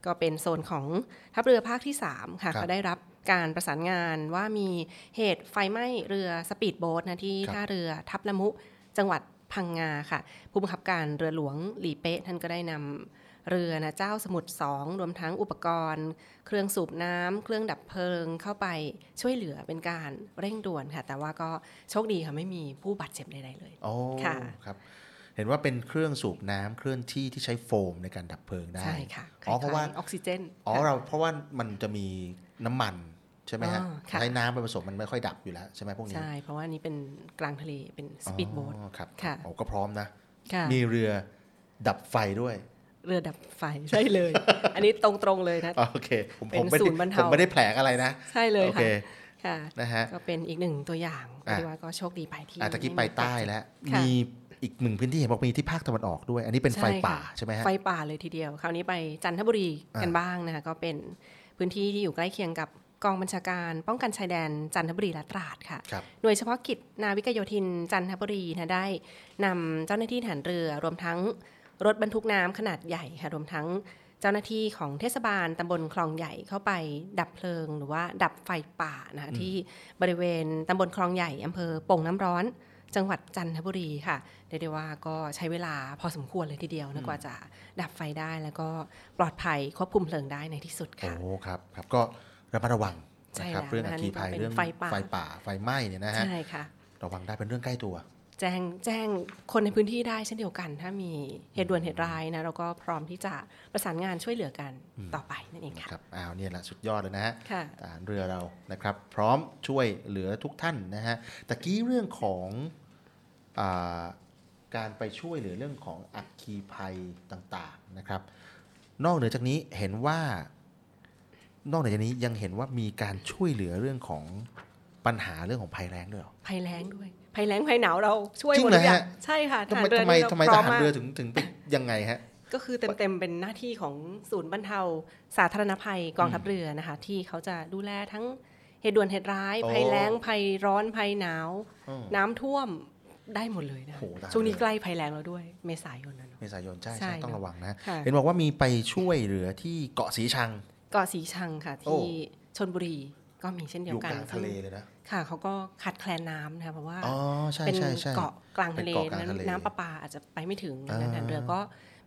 ก็เป็นโซนของทัพเรือภาคที่สามค่ะก็ได้รับการประสานงานว่ามีเหตุไฟไหม้เรือสปีดโบ๊ทนะที่ท่าเรือทับละมุจังหวัดพังงาค่ะผู้บังคับการเรือหลวงหลีเป๊ะท่านก็ได้นำเรือนะเจ้าสมุทรสองรวมทั้งอุปกรณ์เครื่องสูบน้ำเครื่องดับเพลิงเข้าไปช่วยเหลือเป็นการเร่งด่วนค่ะแต่ว่าก็โชคดีค่ะไม่มีผู้บาดเจ็บใดๆเลยโอ้ครับเห็นว่าเป็นเครื่องสูบน้ำเคลื่อนที่ที่ใช้โฟมในการดับเพลิงได้ใช่ค่ะอ๋อเพราะว่าออกซิเจนอ๋อเราเพราะว่ามันจะมีน้ำมันใช่ไหมฮะใช้น้ำไปผสมมันไม่ค่อยดับอยู่แล้วใช่ไหมพวกนี้ใช่เพราะว่านี้เป็นกลางทะเลเป็นสปีดโบ๊ทครับค่ะโอ้ก็พร้อมนะมีเรือดับไฟด้วยเรือดับไฟใช่เลยอันนี้ตรงๆเลยนะโอเคผมผมไม่ผมไม่ได้แผลงอะไรนะใช่เลยค่ะค่ะนะฮะก็เป็นอีกหนึ่งตัวอย่างที่ว่าก็โชคดีไปที่ตะกี้ไปใต้แล้วมีอีกหนึ่งพื้นที่เห็นบอกมีที่ภาคตะวันออกด้วยอันนี้เป็นไฟป่าใช่ไหมฮะไฟป่าเลยทีเดียวคราวนี้ไปจันทบุรีกันบ้างนะคะก็เป็นพื้นที่ที่อยู่ใกล้เคียงกับกองบัญชาการป้องกันชายแดนจันทบุรีและตราดค่ะหน่วยเฉพาะกิจนาวิกโยธินจันทบุรีนะได้นำเจ้าหน้าที่ทหารเรือรวมทั้งรถบรรทุกน้ำขนาดใหญ่ค่ะรวมทั้งเจ้าหน้าที่ของเทศบาลตำบลคลองใหญ่เข้าไปดับเพลิงหรือว่าดับไฟป่านะที่บริเวณตำบลคลองใหญ่อำเภอโป่งน้ำร้อนจังหวัดจันทบุรีค่ะเรียกได้ว่าก็ใช้เวลาพอสมควรเลยทีเดียวนะกว่าจะดับไฟได้แล้วก็ปลอดภัยควบคุมเพลิงได้ในที่สุดค่ะโอ้ครับครับก็ ระมัดระวังนะครับเรื่องอัคคีภัยเรื่องไฟป่าไฟไหม้เนี่ยนะฮะระวังได้เป็นเรื่องใกล้ตัวแจ้งแจ้งคนในพื้นที่ได้เช่นเดียวกันถ้ามีเหตุด่วนเหตุร้ายนะเราก็พร้อมที่จะประสานงานช่วยเหลือกันต่อไปนั่นเองค่ะครับอ้าวเนี่ยแหละสุดยอดเลยนะฮะทหารเรือเรานะครับพร้อมช่วยเหลือทุกท่านนะฮะตะกี้เรื่องของอ่าการไปช่วยเหลือเรื่องของอัคคีภัยต่างๆนะครับนอกเหนือจากนี้เห็นว่านอกเหนือจากนี้ยังเห็นว่ามีการช่วยเหลือเรื่องของปัญหาเรื่องของภัยแล้งด้วยหรอภัยแล้งด้วยภัยแล้งภัยหนาวเราช่วยหมดเลยอ่ะใช่ค่ะทหารเรือทำไมทำไมทหารเรือถึงถึงไปยังไงฮะก็คือเต็มๆเป็นหน้าที่ของศูนย์บรรเทาสาธารณภัยกองทัพเรือนะคะที่เขาจะดูแลทั้งเหตุด่วนเหตุร้ายภัยแล้งภัยร้อนภัยหนาวน้ำท่วมได้หมดเลยนะช่วงนี้ใกล้ภัยแล้งแล้วด้วยเมษายนนะเมษายนใช่ใช่ต้องระวังนะเห็นบอกว่ามีไปช่วยเหลือที่เกาะสีชังเกาะสีชังค่ะที่ชลบุรีก็มีเช่นเดียวกันอยู่กลางทะเลเลยนะค่ะเขาก็ขาดแคลนน้ำนะคะเพราะว่าเป็นเกาะกลางทะเลน้ำประปาอาจจะไปไม่ถึงดังนั้นเรือก็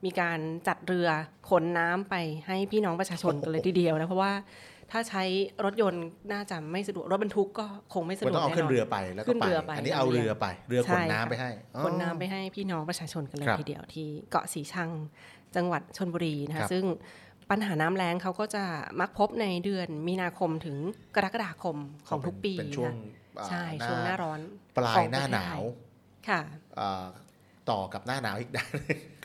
มีการจัดเรือขนน้ำไปให้พี่น้องประชาชนกันเลยทีเดียวนะเพราะว่าถ้าใช้รถยนต์น่าจะไม่สะดวกรถบรรทุกก็คงไม่สะดวกแน่นอนต้องเอาขึ้นเรือไปแล้วก็ไปอันนี้เอาเรือไปเรือขนน้ำไปให้ขนน้ำไปให้พี่น้องประชาชนกันเลยทีเดียวที่เกาะสีชังจังหวัดชลบุรีนะคะซึ่งปัญหาน้ำแล้งเขาก็จะมักพบในเดือนมีนาคมถึงกรกฎาคมของทุกปีเป็นช่วงใช่ช่วงหน้าร้อนปลายหน้าหนาวค่ะต่อกับหน้าหนาวอีกได้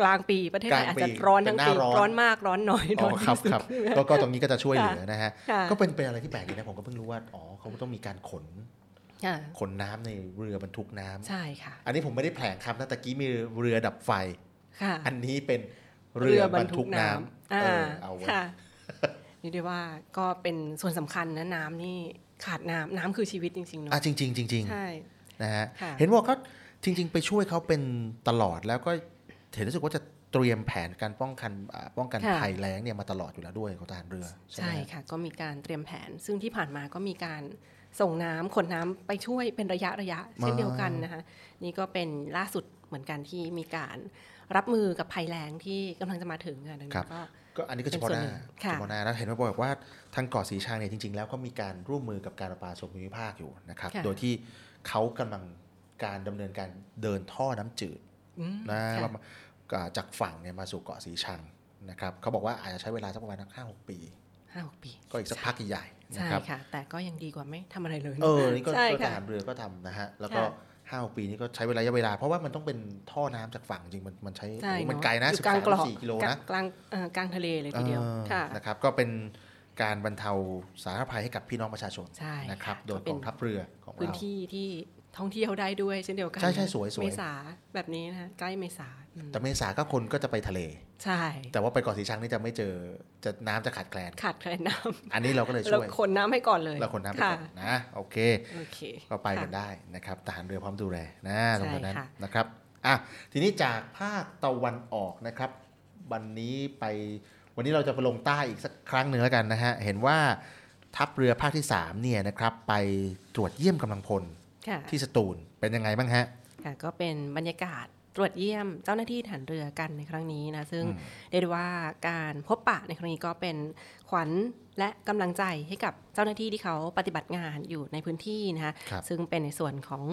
กลางปีประเทศไทยอาจจะร้อนทั้งปีร้อนมากร้อนน้อยร้อนที่สุดแล้วก็ตรงนี้ก็จะช่วยเหลือนะฮะก็เป็นเป็นอะไรที่แปลกดีนะผมก็เพิ่งรู้ว่าอ๋อเขาต้องมีการขนขนน้ำในเรือบรรทุกน้ำใช่ค่ะอันนี้ผมไม่ได้แผลงคำนะตะกี้มีเรือดับไฟอันนี้เป็นเรือบรรทุกน้ำอ่าค่ะนี่เรียกว่าก็เป็นส่วนสำคัญนะน้ำนี่ขาดน้ำน้ำคือชีวิตจริงๆเนาะอ่ะจริงๆจริงๆใช่นะฮะเห็นว่าเขาจริงๆไปช่วยเขาเป็นตลอดแล้วก็เห็นรู้สึกว่าจะเตรียมแผนการป้องกันป้องกันภัยแล้งเนี่ยมาตลอดอยู่แล้วด้วยของทหารเรือใช่ค่ะก็มีการเตรียมแผนซึ่งที่ผ่านมาก็มีการส่งน้ำขนน้ำไปช่วยเป็นระยะระยะเช่นเดียวกันนะคะนี่ก็เป็นล่าสุดเหมือนกันที่มีการรับมือกับภัยแล้งที่กำลังจะมาถึงค่ะดังนั้นก็อันนี้ก็เฉพาะหน้าเฉพาะหน้าแล้วเห็นว่าบอกว่าทางเกาะสีชังเนี่ยจริงๆแล้วก็มีการร่วมมือกับการประปาส่วนภูมิภาคอยู่นะครับโดยที่เขากำลังการดำเนินการเดินท่อน้ำจืดนะจากฝั่งเนี่ยมาสู่เกาะสีชังนะครับเขาบอกว่าอาจจะใช้เวลาสักประมาณห้าหกปีห้าหกปีก็อีกสักพักใหญ่ใช่ค่ะแต่ก็ยังดีกว่าไม่ทำอะไรเลยเออนี่ก็ทหารเรือก็ทำนะฮะแล้วก็ห้าปีนี้ก็ใช้เวลาเวลาเพราะว่ามันต้องเป็นท่อน้ำจากฝั่งจริงมันมันใช้มันไกลนะสิบสามถึงสี่กิโลนะกลางกลางทะเลเลยทีเดียวนะครับก็เป็นการบรรเทาสาธารณภัยให้กับพี่น้องประชาชนนะครับโดยกองทัพเรือของเราพื้นที่ที่ท่องเที่ยวได้ด้วยเช่นเดียวกันใช่ใช่สวยสวยเมษาแบบนี้นะใกล้เมษาแต่เมษาก็คนก็จะไปทะเลใช่แต่ว่าไปเกาะสีชังนี่จะไม่เจอจะน้ำจะขาดแคลนขาดแคลนน้ำอันนี้เราก็เลยช่วยเราขนน้ำให้ก่อนเลยเราขนน้ำไปก่อนนะโอเคก็ไปกันได้นะครับทหารเรือพร้อมดูแลนะตรงนั้นนะครับอ่ะทีนี้จากภาคตะวันออกนะครับวันนี้ไปวันนี้เราจะไปลงใต้อีกสักครั้งหนึ่งแล้วกันนะฮะเห็นว่าทัพเรือภาคที่สามเนี่ยนะครับไปตรวจเยี่ยมกำลังพลที่สตูลเป็นยังไงบ้างฮะก็เป็นบรรยากาศตรวจเยี่ยมเจ้าหน้าที่ฐานเรือกันในครั้งนี้นะซึ่งเรียกว่าการพบปะในครั้งนี้ก็เป็นขวัญและกำลังใจให้กับเจ้าหน้าที่ที่เขาปฏิบัติงานอยู่ในพื้นที่นะคะซึ่งเป็นในส่วนของ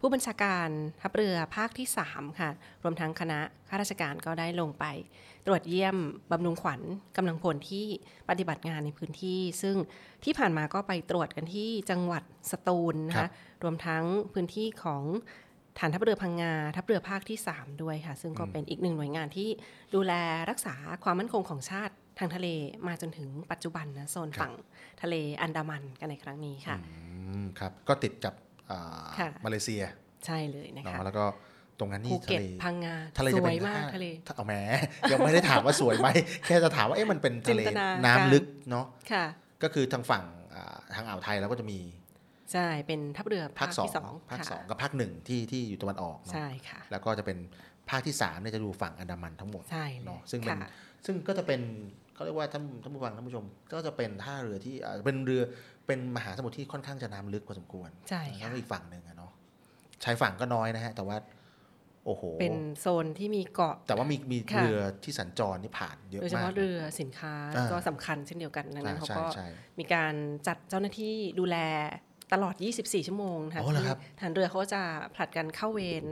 ผู้บัญชาการทัพเรือภาคที่สามค่ะรวมทั้งคณะข้าราชการก็ได้ลงไปตรวจเยี่ยมบำรุงขวัญกำลังพลที่ปฏิบัติงานในพื้นที่ซึ่งที่ผ่านมาก็ไปตรวจกันที่จังหวัดสตูลนะคะรวมทั้งพื้นที่ของฐานทัพเรือพังงาทัพเรือภาคที่สามด้วยค่ะซึ่งก็เป็นอีกหนึ่งหน่วยงานที่ดูแลรักษาความมั่นคงของชาติทางทะเลมาจนถึงปัจจุบันนะโซนฝั่งทะเลอันดามันกันในครั้งนี้ค่ะครับก็ติดกับมาเลเซียใช่เลยนะคะแล้วก็ตรงนั้นนี่ทะเลพังงาทะเลสวยมากทะเลเอาแหมยังไม่ได้ถามว่าสวยไหมแค่จะถามว่าเอ๊ะมันเป็นทะเลน้ำลึกเนาะก็คือทางฝั่งทางอ่าวไทยแล้วก็จะมีใช่เป็นทัพเรือภาคที่สองภาคสองกับภาคหนึ่งที่ที่อยู่ตะวันออกเนาะใช่ค่ะแล้วก็จะเป็นภาคที่สามเนี่ยจะดูฝั่งอันดามันทั้งหมดเนาะซึ่งเป็นซึ่งก็จะเป็นเขาเรียกว่าท่านท่านผู้ฟังท่านผู้ชมก็จะเป็นท่าเรือที่เป็นเรือเป็นมหาสมุทรที่ค่อนข้างจะน้ำลึกพอสมควรใช่ค่ะแล้วอีกฝั่งหนึ่งอะเนาะชายฝั่งก็น้อยนะฮะแต่ว่า โอ้โหเป็นโซนที่มีเกาะแต่ว่ามีมีเรือที่สัญจรนี่ผ่านเยอะมากโดยเฉพาะเรือสินค้าก็สำคัญเช่นเดียวกันดังนั้นเขาก็มีการจัดเจ้าหน้าที่ดูแลตลอดยี่สิบสี่ชั่วโมงค่ะทหารเรือเขาจะผลัดกันเข้าเวร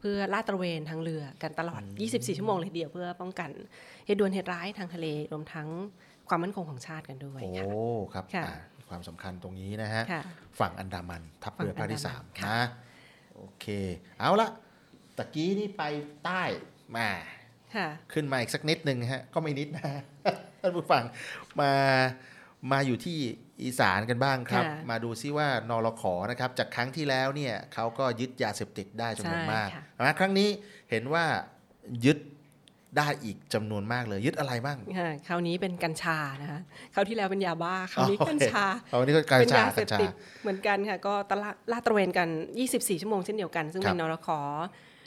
เพื่อลาดตระเวนทางเรือกันตลอดยี่สิบสี่ชั่วโมงเลยเดียวเพื่อป้องกันเหตุด่วนเหตุร้ายทางทะเลรวมทั้งความมั่นคงของชาติกันด้วยค่ะโอ้ครับความสำคัญตรงนี้นะฮะฝั่งอันดามันทัพเรือภาคที่สามนะโอเคเอาละตะกี้นี่ไปใต้มาขึ้นมาอีกสักนิดนึงฮะก็ไม่นิดนะท่านผู้ฟังมามาอยู่ที่อีสานกันบ้างครับมาดูซิว่านลข.นะครับจากครั้งที่แล้วเนี่ยเขาก็ยึดยาเสพติดได้จำนวนมากนะครั้งนี้เห็นว่ายึดได้อีกจำนวนมากเลยยึดอะไรบ้างคราวนี้เป็นกัญชานะคะคราวที่แล้วเป็นยาบ้าคราวนี้กัญชาเป็นยาเสพติดเหมือนกันค่ะก็ลาดตระเวนกันยี่สิบสี่ชั่วโมงเช่นเดียวกันซึ่งเป็นนลข.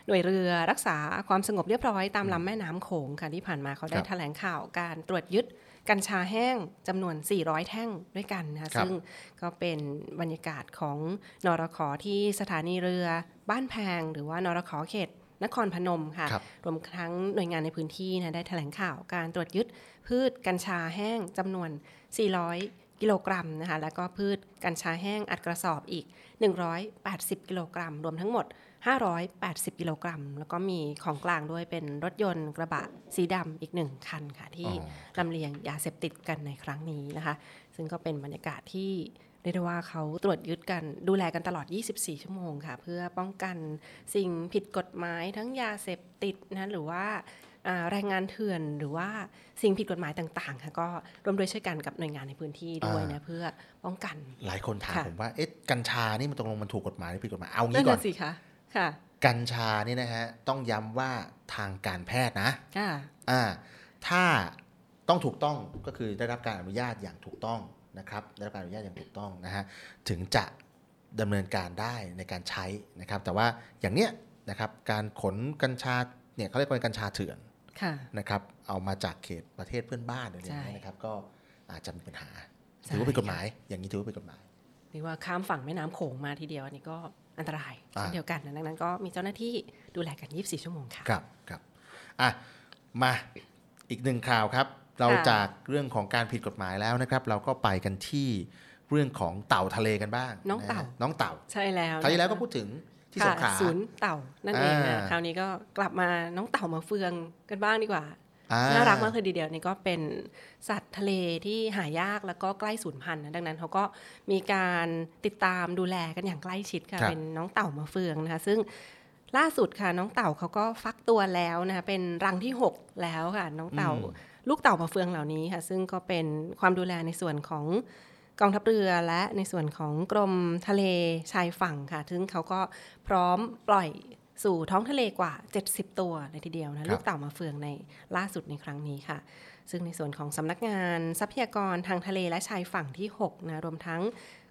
หน่วยเรือรักษาความสงบเรียบร้อยตามลำแม่น้ำโขงค่ะที่ผ่านมาเขาได้แถลงข่าวการตรวจยึดกัญชาแห้งจำนวนสี่ร้อยแท่งด้วยกันนะคะซึ่งก็เป็นบรรยากาศของนรข.ที่สถานีเรือบ้านแพงหรือว่านรข.เขตนครพนมค่ะรวมทั้งหน่วยงานในพื้นที่นะได้แถลงข่าวการตรวจยึดพืชกัญชาแห้งจำนวนสี่ร้อยกิโลกรัมนะคะแล้วก็พืชกัญชาแห้งอัดกระสอบอีกหนึ่งร้อยแปดสิบกิโลกรัมรวมทั้งหมดห้าร้อยแปดสิบกิโลกรัมแล้วก็มีของกลางด้วยเป็นรถยนต์กระบะสีดำอีกหนึ่งคันค่ะที่ลำเลียงยาเสพติดกันในครั้งนี้นะคะซึ่งก็เป็นบรรยากาศที่เรียกว่าเขาตรวจยึดกันดูแลกันตลอดยี่สิบสี่ชั่วโมงค่ะเพื่อป้องกันสิ่งผิดกฎหมายทั้งยาเสพติดนะหรือว่าแรงงานเถื่อนหรือว่าสิ่งผิดกฎหมายต่างๆค่ะก็ร่วมด้วยช่วยกันกับหน่วยงานในพื้นที่ด้วยนะเพื่อป้องกันหลายคนถามผมว่าเอ๊ะกัญชานี่มันตกลงมันถูกกฎหมายหรือผิดกฎหมายเอางี้ก่อนสิคะกัญชานี่นะฮะต้องย้ำว่าทางการแพทย์นะอ่าถ้าต้องถูกต้องก็คือได้รับการอนุญาตอย่างถูกต้องนะครับได้รับการอนุญาตอย่างถูกต้องนะฮะถึงจะดำเนินการได้ในการใช้นะครับแต่ว่าอย่างเนี้ยนะครับการขนกัญชาเนี่ยเขาเรียกว่ากัญชาเถื่อนนะครับเอามาจากเขตประเทศเพื่อนบ้านอะไรอย่างเงี้ยนะครับก็อาจจะมีปัญหาถือว่าเป็นกฎหมายอย่างนี้ถือว่าเป็นกฎหมายหรือว่าข้ามฝั่งแม่น้ำโขงมาทีเดียวอันนี้ก็อันตรายเช่นเดียวกันดังนั้นก็มีเจ้าหน้าที่ดูแลกันยี่สิบสี่ชั่วโมงค่ะครับครับอ่ะมาอีกหนึ่งข่าวครับเราจากเรื่องของการผิดกฎหมายแล้วนะครับเราก็ไปกันที่เรื่องของเต่าทะเลกันบ้างน้องเต่าน้องเต่าใช่แล้วคราวที่แล้วก็พูดถึงที่สงขลาศูนย์เต่านั่นเองนะคราวนี้ก็กลับมาน้องเต่ามาเฟืองกันบ้างดีกว่าน่ารักมากเลยทีเดียวนี่ก็เป็นสัตว์ทะเลที่หายากแล้วก็ใกล้สูญพันธุ์นะดังนั้นเขาก็มีการติดตามดูแลกันอย่างใกล้ชิดค่ะเป็นน้องเต่ามาเฟืองนะคะซึ่งล่าสุดค่ะน้องเต่าเขาก็ฟักตัวแล้วนะคะเป็นรังที่หกแล้วค่ะน้องเต่าลูกเต่ามาเฟืองเหล่านี้ค่ะซึ่งก็เป็นความดูแลในส่วนของกองทัพเรือและในส่วนของกรมทะเลชายฝั่งค่ะซึ่งเขาก็พร้อมปล่อยสู่ท้องทะเลกว่าเจ็ดสิบตัวเลยทีเดียวนะลูกเต่ามาเฟืองในล่าสุดในครั้งนี้ค่ะซึ่งในส่วนของสำนักงานทรัพยากรทางทะเลและชายฝั่งที่หกนะรวมทั้ง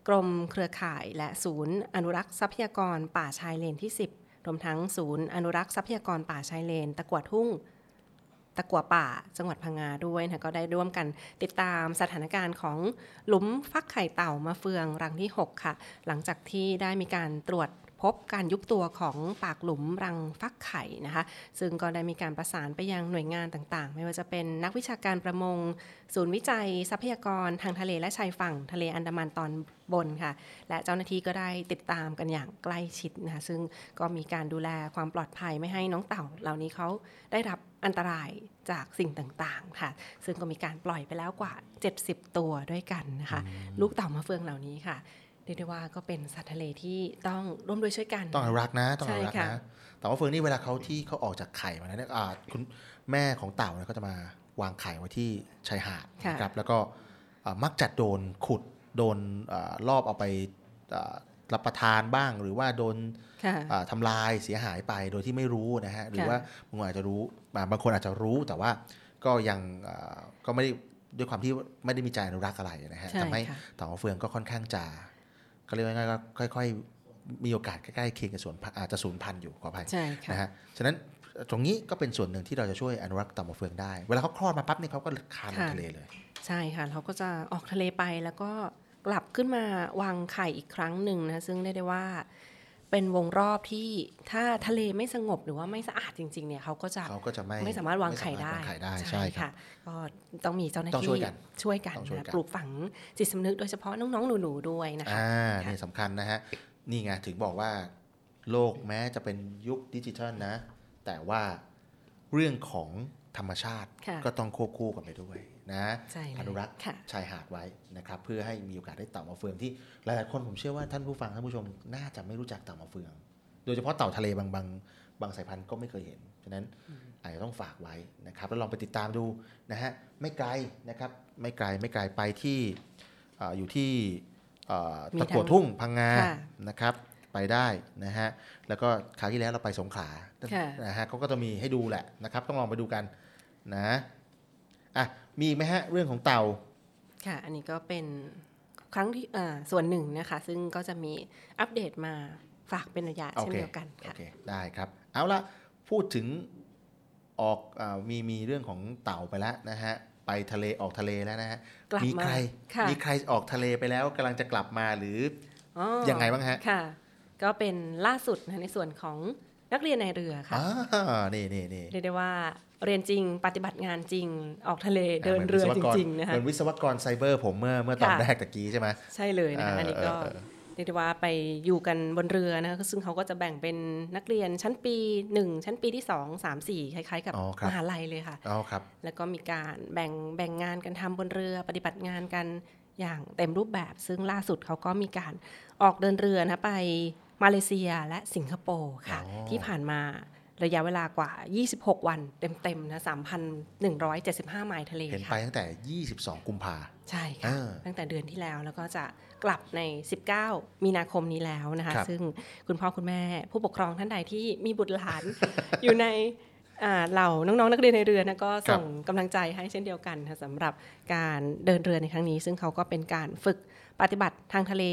กรมเครือข่ายและศูนย์อนุรักษ์ทรัพยากรป่าชายเลนที่สิบรวมทั้งศูนย์อนุรักษ์ทรัพยากรป่าชายเลนตะกั่วทุ่งตะกั่วป่าจังหวัดพังงาด้วยนะก็ได้ร่วมกันติดตามสถานการณ์ของหลุมฟักไข่เต่ามาเฟืองรังที่หกค่ะหลังจากที่ได้มีการตรวจพบการยุบตัวของปากหลุมรังฟักไข่นะคะซึ่งก็ได้มีการประสานไปยังหน่วยงานต่างๆไม่ว่าจะเป็นนักวิชาการประมงศูนย์วิจัยทรัพยากรทางทะเลและชายฝั่งทะเลอันดามันตอนบนค่ะและเจ้าหน้าที่ก็ได้ติดตามกันอย่างใกล้ชิดนะคะซึ่งก็มีการดูแลความปลอดภัยไม่ให้น้องเต่าเหล่านี้เขาได้รับอันตรายจากสิ่งต่างๆค่ะซึ่งก็มีการปล่อยไปแล้วกว่าเจ็ดสิบตัวด้วยกันนะคะลูกเต่ามาเฟืองเหล่านี้ค่ะเรียกได้ว่าก็เป็นสัตว์ทะเลที่ต้องร่วมด้วยช่วยกันต้องอนุรักษ์นะต้องอนุรักษ์นะแต่ว่าเฟืองนี่เวลาเขาที่เขาออกจากไข่มาแล้วเนี่ยคุณแม่ของเต่าเนี่ยก็จะมาวางไข่ไว้ที่ชายหาดนะครับแล้วก็มักจัดโดนขุดโดนลอบเอาไปรับประทานบ้างหรือว่าโดนทำลายเสียหายไปโดยที่ไม่รู้นะฮะหรือว่าบางคนอาจจะรู้บางคนอาจจะรู้แต่ว่าก็ยังก็ไม่ได้ด้วยความที่ไม่ได้มีใจอนุรักษ์อะไรนะฮะทำให้เต่าเฟืองก็ค่อนข้างจะก็เรียกง่ายๆก็ค่อยๆมีโอกาสใกล้ๆเคียงกับส่วนอาจจะสูญพันธุ์อยู่ขออภัยนะฮะฉะนั้นตรงนี้ก็เป็นส่วนหนึ่งที่เราจะช่วยอนุรักษ์เต่ามาเฟืองได้เวลาเขาคลอดมาปั๊บนี่เขาก็คานลงทะเลเลยใช่ค่ะเขาก็จะออกทะเลไปแล้วก็กลับขึ้นมาวางไข่อีกครั้งหนึ่งนะซึ่งได้ได้ว่า เป็นวงรอบที่ถ้าทะเลไม่สงบหรือว่าไม่สะอาดจริงๆเนี่ยเขาก็จะเขาก็จะไม่ไม่สามารถวางไข่ได้ใช่ค่ะก็ต้องมีเจ้าหน้าที่ช่วยกันช่วยกันปลูกฝังจิตสำนึกโดยเฉพาะน้องๆหนูๆด้วยนะคะอ่านี่สำคัญนะฮะนี่ไงถึงบอกว่าโลกแม้จะเป็นยุคดิจิทัลนะแต่ว่าเรื่องของธรรมชาติก็ต้องควบคู่กันไปด้วยนะอนุรักษ์ชายหาดไว้นะครับเพื่อให้มีโอกาสได้เต่ามาเฟืองที่หลายๆคนผมเชื่อว่าท่านผู้ฟังท่านผู้ชมน่าจะไม่รู้จักเต่ามาเฟืองโดยเฉพาะเต่าทะเลบางบางบางสายพันธุ์ก็ไม่เคยเห็นฉะนั้นอาจจะต้องฝากไว้นะครับแล้วลองไปติดตามดูนะฮะไม่ไกลนะครับไม่ไกลไม่ไกลไปที่ อ, อยู่ที่ตะกั่วทุ่งพังงานะครับไปได้นะฮะแล้วก็คราวที่แล้วเราไปสงขลานะฮะเขาก็จะมีให้ดูแหละนะครับต้องลองไปดูกันนะอ่ะมีไหมฮะเรื่องของเต่าค่ะอันนี้ก็เป็นครั้งที่อ่าส่วนหนึ่งนะคะซึ่งก็จะมีอัปเดตมาฝากเป็นระยะ okay. เช่นเดียวกันค่ะ okay. ได้ครับเอาละพูดถึงออกอ่ามีมีเรื่องของเต่าไปแล้วนะฮะไปทะเลออกทะเลแล้วนะฮะมีใครมีใครออกทะเลไปแล้วกำลังจะกลับมาหรือ oh. ยังไงบ้างฮะค่ะก็เป็นล่าสุดนะในส่วนของนักเรียนในเรือค่ะนี่นี่นี่เรียกได้ว่าเรียนจริงปฏิบัติงานจริงออกทะเลเดินเรือจริงๆนะคะเหมือนวิศวกรไซเบอร์ผมเมื่อเมื่อตอนแรกตะกี้ใช่ไหมใช่เลยนะคะอันนี้ก็เรียกได้ว่าไปอยู่กันบนเรือนะคะซึ่งเขาก็จะแบ่งเป็นนักเรียนชั้นปีหนึ่งชั้นปีที่สอง สาม สี่คล้ายๆกับมหาลัยเลยค่ะอ๋อครับแล้วก็มีการแบ่งแบ่งงานกันทำบนเรือปฏิบัติงานกันอย่างเต็มรูปแบบซึ่งล่าสุดเขาก็มีการออกเดินเรือนะไปมาเลเซียและสิงคโปร์ค่ะที่ผ่านมาระยะเวลากว่ายี่สิบหกวันเต็มๆนะ สามพันหนึ่งร้อยเจ็ดสิบห้า ไมล์ทะเลค่ะเห็นไปตั้งแต่ยี่สิบสองกุมภาใช่ค่ะตั้งแต่เดือนที่แล้วแล้วก็จะกลับในสิบเก้ามีนาคมนี้แล้วนะคะซึ่งคุณพ่อคุณแม่ผู้ปกครองท่านใดที่มีบุตรหลาน อยู่ในเหล่าน้องๆนักเรียนในเรือนะก็ส่งกำลังใจให้เช่นเดียวกันค่ะสำหรับการเดินเรือในครั้งนี้ซึ่งเขาก็เป็นการฝึกปฏิบัติทางทะเล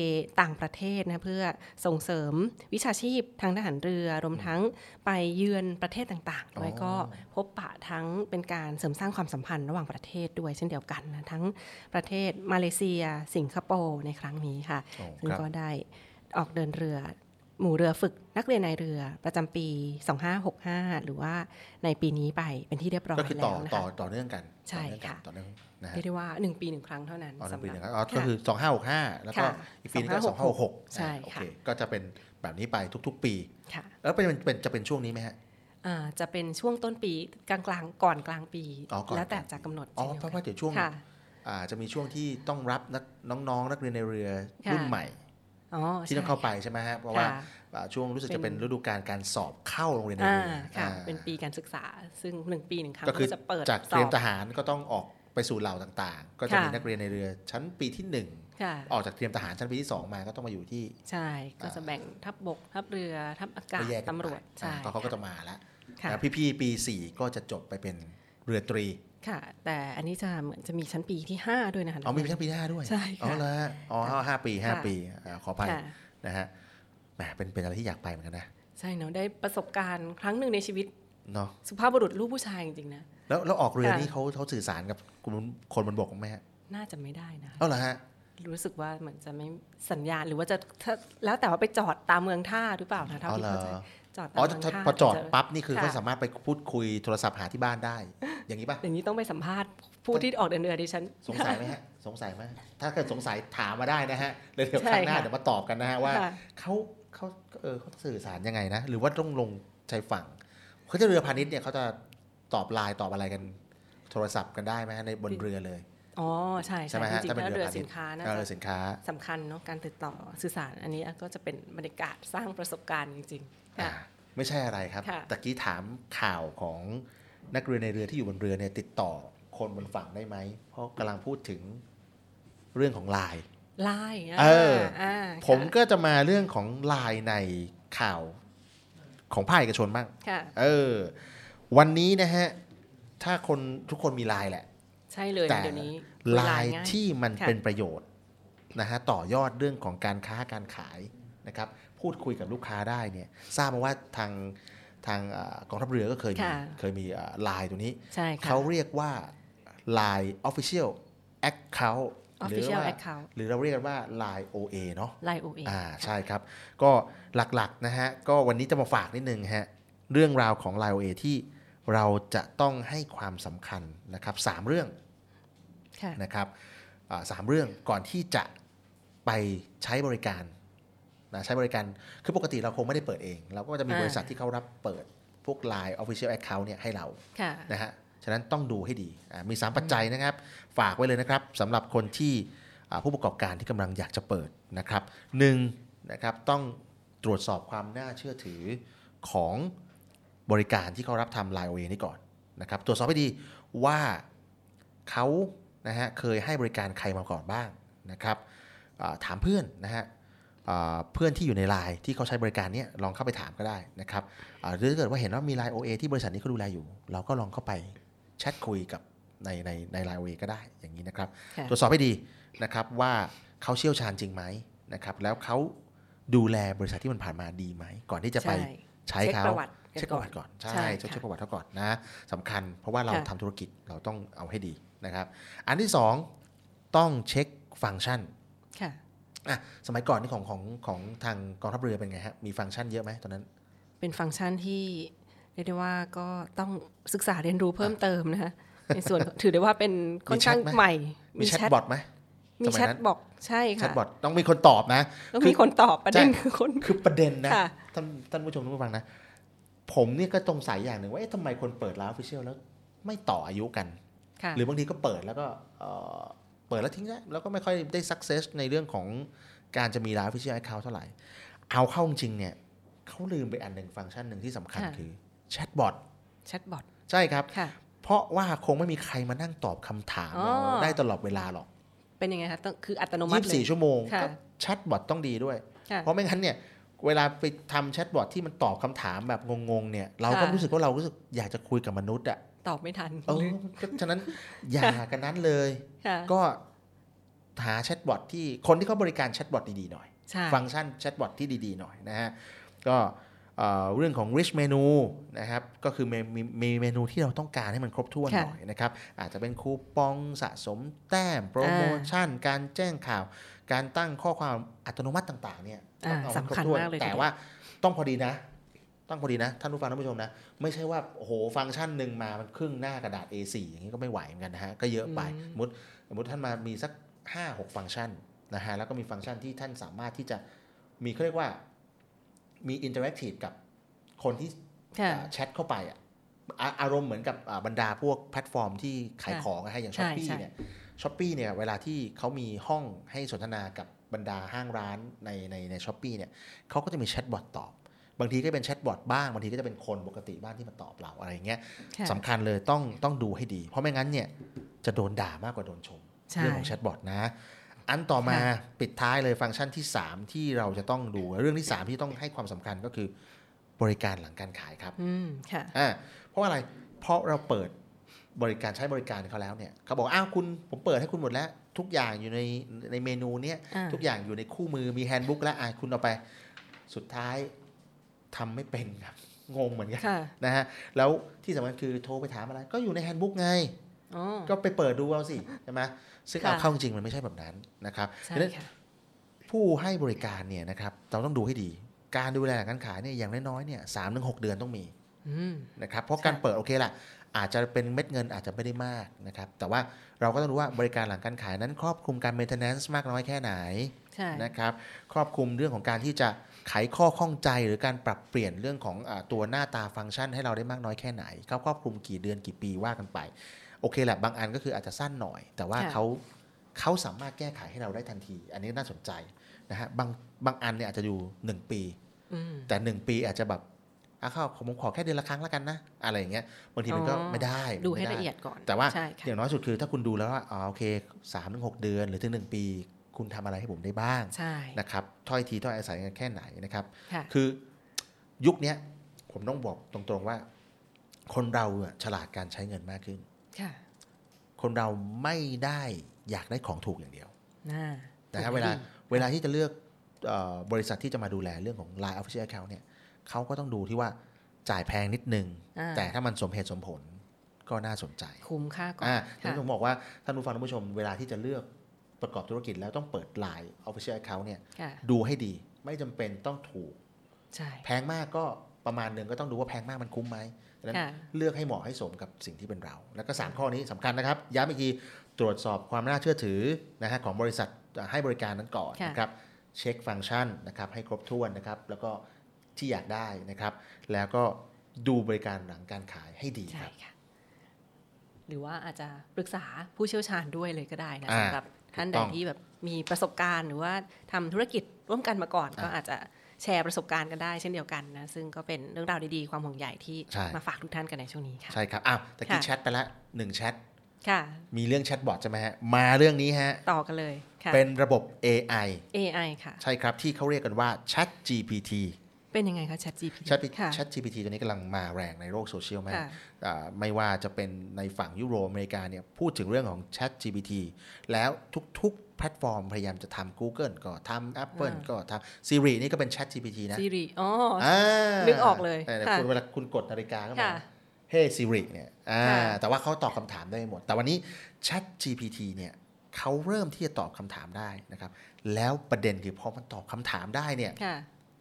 ต่างประเทศนะเพื่อส่งเสริมวิชาชีพทางทหารเรือรวมทั้งไปเยือนประเทศต่างๆด้วยก็พบปะทั้งเป็นการเสริมสร้างความสัมพันธ์ระหว่างประเทศด้วยเช่นเดียวกันนะทั้งประเทศมาเลเซียสิงคโปร์ในครั้งนี้ค่ะซึ่งก็ได้ออกเดินเรือหมู่เรือฝึกนักเรียนนายเรือประจำปีสองพันห้าร้อยหกสิบห้าหรือว่าในปีนี้ไปเป็นที่เรียบร้อยแล้วนะคะก็คือต่อต่อเนื่องกันใช่ค่ะต่อเนื่องนะฮะเรียกว่าหนึ่งปีหนึ่งครั้งเท่านั้นสำหรับอ๋อก็คือสองพันห้าร้อยหกสิบห้าแล้วก็อีกปีนึงก็สองพันห้าร้อยหกสิบหกใช่โอเคก็จะเป็นแบบนี้ไปทุกๆปีค่ะแล้วเป็นจะเป็นช่วงนี้มั้ยฮะอ่าจะเป็นช่วงต้นปีกลางๆก่อนกลางปีแล้วแต่จะกำหนดอ๋อเพราะว่าเดี๋ยวช่วงอ่าจะมีช่วงที่ต้องรับน้องๆนักเรียนในเรือรุ่นใหม่ที่ต้องเข้าไปใช่ไหมฮะเพราะว่าช่วงรู้สึกจะเป็นฤดูกาลการสอบเข้าโรงเรียนในเรือค่ะเป็นปีการศึกษาซึ่งหนึ่งปีหนึ่งครั้งก็จะเปิดจากเตรียมทหารก็ต้องออกไปสู่เหล่าต่างๆก็จะมีนักเรียนในเรือชั้นปีที่หนึ่งออกจากเตรียมทหารชั้นปีที่สองมาก็ต้องมาอยู่ที่ใช่ก็จะแบ่งทัพบกทัพเรือทัพอากาศตำรวจใช่เขาก็จะมาแล้วพี่ๆปีสี่ก็จะจบไปเป็นเรือตรีค่ะแต่อันนี้จะเหมือนจะมีชั้นปีที่ห้าด้วยนะคะอ๋อมีชั้นปีห้าด้วยใช่ค่ะอ๋อเหรอฮะอ๋อห้าปีห้าปีขออภัยนะฮะแหมเป็นเป็นอะไรที่อยากไปเหมือนกันนะใช่เนาะได้ประสบการณ์ครั้งนึงในชีวิตเนาะสุภาพบุรุษลูกผู้ชายจริงๆนะแล้วแล้วออกเรือนี่เค้าเค้าสื่อสารกับคนบนบกมั้ยฮะน่าจะไม่ได้นะอ๋อเหรอฮะรู้สึกว่าเหมือนจะไม่สัญญาณหรือว่าจะแล้วแต่ว่าไปจอดตามเมืองท่าหรือเปล่านะเท่าที่เข้าใจอ๋อพอจอดปั๊บนี่คือก็สามารถไปพูดคุยโทรศัพท์หาที่บ้านได้อย่างนี้ป่ะอย่างนี้ต้องไปสัมภาษณ์ผู้ที่ออกเดินเรือดิฉันสงสัยไหมฮะสงสัยไหมถ้าเกิดสงสัยถามมาได้นะฮะเดี๋ยวครั้งหน้าเดี๋ยวมาตอบกันนะฮะว่าเขาเขาเออเขาสื่อสารยังไงนะหรือว่าต้องลงชายฝั่งเขาจะเรือพาณิชย์เนี่ยเขาจะตอบไลน์ตอบอะไรกันโทรศัพท์กันได้ไหมในบนเรือเลยอ๋อใช่ใช่จริงๆแล้วเรือสินค้านะสำคัญเนาะการติดต่อสื่อสารอันนี้ก็จะเป็นบรรยากาศสร้างประสบการณ์จริงๆไม่ใช่อะไรครับตะกี้ถามข่าวของนักเรียนในเรือที่อยู่บนเรือเนี่ยติดต่อคนบนฝั่งได้ไหมเพราะกำลังพูดถึงเรื่องของไลน์ไลน์เออผมก็จะมาเรื่องของไลน์ในข่าวของภาคเอกชนบ้างเออวันนี้นะฮะถ้าคนทุกคนมีไลน์แหละใช่เลยเดี๋ยวนี้ไลน์ที่มันเป็นประโยชน์นะฮะต่อยอดเรื่องของการค้าการขายนะครับพูดคุยกับลูกค้าได้เนี่ยทราบมาว่าทางทางกองทัพเรือก็เคยมีเคยมีไลน์ตัวนี้เขาเรียกว่า ไลน์ Official Account official account หรือเราเรียกว่า ไลน์ โอ เอ เนาะ ไลน์ โอ เอ อ่าใช่ครับก็หลักๆนะฮะก็วันนี้จะมาฝากนิดนึงฮะเรื่องราวของ ไลน์ โอ เอ ที่เราจะต้องให้ความสำคัญนะครับสามเรื่องนะครับสามเรื่องก่อนที่จะไปใช้บริการนะใช้บริการคือปกติเราคงไม่ได้เปิดเองเราก็จะมีบริษัทที่เขารับเปิดพวก ไลน์ Official Account เนี่ยให้เรานะฮะฉะนั้นต้องดูให้ดีมีสามปัจจัยนะครับฝากไว้เลยนะครับสำหรับคนที่ผู้ประกอบการที่กำลังอยากจะเปิดนะครับหนึ่งนะครับต้องตรวจสอบความน่าเชื่อถือของบริการที่เขารับทำ ไลน์ โอ เอ นี่ก่อนนะครับตรวจสอบให้ดีว่าเขานะฮะเคยให้บริการใครมาก่อนบ้างนะครับถามเพื่อนนะฮะเพื่อนที่อยู่ใน ไลน์ ที่เขาใช้บริการเนี้ยลองเข้าไปถามก็ได้นะครับหรือถ้าเกิดว่าเห็นว่ามี ไลน์ โอ เอ ที่บริษัทนี้เขาดูแลอยู่เราก็ลองเข้าไปแชทคุยกับในในใน ไลน์ โอ เอ ก็ได้อย่างนี้นะครับ okay. ตรวจสอบให้ดีนะครับว่าเขาเชี่ยวชาญจริงไหมนะครับแล้วเขาดูแลบริษัทที่มันผ่านมาดีไหมก่อนที่จะไปใช้เขาเช็คประวัติก่อนใช่เช็คประวัติเขาก่อนนะสำคัญเพราะว่าเราทำธุรกิจเราต้องเอาให้ดีนะครับอันที่สองต้องเช็คฟังก์ชันค่ะอ่ะสมัยก่อนนี่ของของของทางกองทัพเรือเป็นไงฮะมีฟังก์ชันเยอะไหมตอนนั้นเป็นฟังก์ชันที่เรียกได้ว่าก็ต้องศึกษาเรียนรู้เพิ่มเติมนะคะในส่วน ถือได้ว่าเป็นค่อนข้างใหม่มีแชทบอทไหมมีแชทบอทใช่ค่ะแชทบอทต้องมีคนตอบนะต้องมีคนตอบประเด็นคือคนคือประเด็นนะท่านท่านผู้ชมท่านผู้ฟังนะผมนี่ก็สงสัยอย่างหนึ่งว่าเอ๊ะทำไมคนเปิดร้าน Official แล้วไม่ต่ออายุกันหรือบางทีก็เปิดแล้วก็เปิดแล้วทิ้งได้แล้วก็ไม่ค่อยได้ success ในเรื่องของการจะมีร้าน Official Account เท่าไหร่เอาเข้าจริงเนี่ยเขาลืมไปอันหนึ่งฟังก์ชันหนึ่งที่สำคัญคือแชทบอทแชทบอทใช่ครับเพราะว่าคงไม่มีใครมานั่งตอบคำถามได้ตลอดเวลาหรอกเป็นยังไงคะคืออัตโนมัติเลยยี่สิบสี่ชั่วโมงก็แชทบอทต้องดีด้วยเพราะไม่งั้นเนี่ยเวลาไปทำแชทบอทที่มันตอบคำถามแบบงงๆเนี่ยเราก็รู้สึกว่าเรารู้สึกอยากจะคุยกับมนุษย์อะตอบไม่ทันเออฉะนั้นอย่ากันนั้นเลยก็หาแชทบอทที่คนที่เขาบริการแชทบอทดีๆหน่อยฟังก์ชันแชทบอทที่ดีๆหน่อยนะฮะก็เรื่องของ rich menu นะครับก็คือมีเมนูที่เราต้องการให้มันครบถ้วนหน่อยนะครับอาจจะเป็นคูปองสะสมแต้มโปรโมชั่นการแจ้งข่าวการตั้งข้อความอัตโนมัติต่างๆเนี่ยสำคัญมากเลยแต่ว่าต้องพอดีนะต้องพอดีนะท่านผู้ฟังท่านผู้ชมนะไม่ใช่ว่าโอ้โหฟังก์ชันหนึ่งมามันครึ่งหน้ากระดาษ เอ สี่ อย่างนี้ก็ไม่ไหวเหมือนกันนะฮะก็เยอะไปสมมุติสมมุติท่านมามีสัก ห้าหก ฟังก์ชันนะฮะแล้วก็มีฟังก์ชันที่ท่านสามารถที่จะมีเขาเรียกว่ามีอินเทอร์แอคทีฟกับคนที่แชทเข้าไปอ่ะอารมณ์เหมือนกับบรรดาพวกแพลตฟอร์มที่ขายของนะฮะอย่าง Shopee เนี่ย Shopee เนี่ยเวลาที่เขามีห้องให้สนทนากับบรรดาห้างร้านในในใน Shopee เนี่ยเขาก็จะมีแชทบอทตอบบางทีก็เป็นแชทบอทบ้างบางทีก็จะเป็นคนปกติบ้างที่มาตอบเราอะไรอย่างเงี้ยสำคัญเลยต้องต้องดูให้ดีเพราะไม่งั้นเนี่ยจะโดนด่ามากกว่าโดนชมเรื่องของแชทบอทนะอันต่อมาปิดท้ายเลยฟังก์ชันที่สามที่เราจะต้องดูเรื่องที่สามที่ต้องให้ความสำคัญก็คือบริการหลังการขายครับอืมค่ะอ่าเพราะอะไรเพราะเราเปิดบริการใช้บริการเขาแล้วเนี่ยเขาบอกอ้าวคุณผมเปิดให้คุณหมดแล้วทุกอย่างอยู่ในในเมนูเนี้ยทุกอย่างอยู่ในคู่มือมีแฮนด์บุ๊กแล้วอ่ะคุณเอาไปสุดท้ายทำไม่เป็นครับงงเหมือนกันนะฮะแล้วที่สำคัญคือโทรไปถามอะไรก็อยู่ในแฮนด์บุ๊กไงก็ไปเปิดดูเอาสิใช่ไหมซึ่งเอาเข้าจริงมันไม่ใช่แบบนั้นนะครับดังนั้นผู้ให้บริการเนี่ยนะครับเราต้องดูให้ดีการดูแลการขายเนี่ยอย่างน้อยๆเนี่ยสามถึงหกเดือนต้องมีนะครับเพราะการเปิดโอเคละอาจจะเป็นเม็ดเงินอาจจะไม่ได้มากนะครับแต่ว่าเราก็ต้องรู้ว่าบริการหลังการขายนั้นครอบคลุมการ maintenance มากน้อยแค่ไหนนะครับครอบคลุมเรื่องของการที่จะไขข้อข้องใจหรือการปรับเปลี่ยนเรื่องของอตัวหน้าตาฟังก์ชันให้เราได้มากน้อยแค่ไหนเขาครอบคลุมกี่เดือนกี่ปีว่ากันไปโอเคแหละบางอันก็คืออาจจะสั้นหน่อยแต่ว่าเขาเขาสามารถแก้ไขให้เราได้ทันทีอันนี้น่าสนใจนะฮะบางบางอันเนี่ยอาจจะอยู่หนึ่งปีแต่หนึ่งปีอาจจะแบบอ่ะข้าวผมขอแค่เดือนละครั้งแล้วกันนะอะไรอย่างเงี้ยบางทีมันก็ไม่ได้ดูให้ละเอียดก่อนแต่ว่าอย่างน้อยสุดคือถ้าคุณดูแล้วว่าอ๋อโอเคสามถึงหกเดือนหรือถึงหนึ่งปีคุณทำอะไรให้ผมได้บ้างนะครับถ้อยทีถ้อยอาศัยกันแค่ไหนนะครับคือยุคนี้ผมต้องบอกตรงๆว่าคนเราฉลาดการใช้เงินมากขึ้นคนเราไม่ได้อยากได้ของถูกอย่างเดียวนะฮะเวลาเวลาที่จะเลือกบริษัทที่จะมาดูแลเรื่องของ ไลน์ Official Account เนี่ยเขาก็ต้องดูที่ว่าจ่ายแพงนิดนึงแต่ถ้ามันสมเหตุสมผลก็น่าสนใจคุ้มค่าก่อนผมบอกว่าท่านผู้ฟังท่านผู้ชมเวลาที่จะเลือก ประกอบธุรกิจแล้วต้องเปิด ไลน์ Official Account เนี่ยดูให้ดีไม่จำเป็นต้องถูกแพงมากก็ประมาณนึงก็ต้องดูว่าแพงมากมันคุ้มไหมดังนั้นเลือกให้เหมาะให้สมกับสิ่งที่เป็นเราแล้วก็สามข้อนี้สำคัญนะครับย้ำอีกทีตรวจสอบความน่าเชื่อถือนะฮะของบริษัทให้บริการนั้นก่อนนะครับเช็คฟังก์ชันนะครับให้ครบถ้วนนะครับแล้วก็ที่อยากได้นะครับแล้วก็ดูบริการหลังการขายให้ดีครับหรือว่าอาจจะปรึกษาผู้เชี่ยวชาญด้วยเลยก็ได้นะสำหรับท่านใดที่แบบมีประสบการณ์หรือว่าทำธุรกิจร่วมกันมาก่อนก็อาจจะแชร์ประสบการณ์กันได้เช่นเดียวกันนะซึ่งก็เป็นเรื่องราวดีๆความห่วงใยที่มาฝากทุกท่านกันในช่วงนี้ค่ะใช่ครับอ้าวตะกี้แชทไปละหนึ่งแชทมีเรื่องแชทบอทใช่ไหมฮะมาเรื่องนี้ฮะต่อกันเลยเป็นระบบ เอ ไอ เอ ไอ ค่ะใช่ครับที่เขาเรียกกันว่า ChatGPT เป็นยังไงคะ ChatGPT ChatGPT ตัวนี้กำลังมาแรงในโลกโซเชียลมากไม่ว่าจะเป็นในฝั่งยุโรปอเมริกาเนี่ยพูดถึงเรื่องของ ChatGPT แล้วทุกๆแพลตฟอร์มพยายามจะทำ Google ก็ทำ Apple ก็ทำ Siri นี่ก็เป็น ChatGPT นะ Siri อ๋อนึกออกเลยเวลาคุณกดนาฬิกาก็มาเฮ้ Siri เนี่ยแต่ว่าเขาตอบคำถามได้หมดแต่วันนี้ ChatGPT เนี่ยเขาเริ่มที่จะตอบคำถามได้นะครับแล้วประเด็นคือพอมันตอบคำถามได้เนี่ย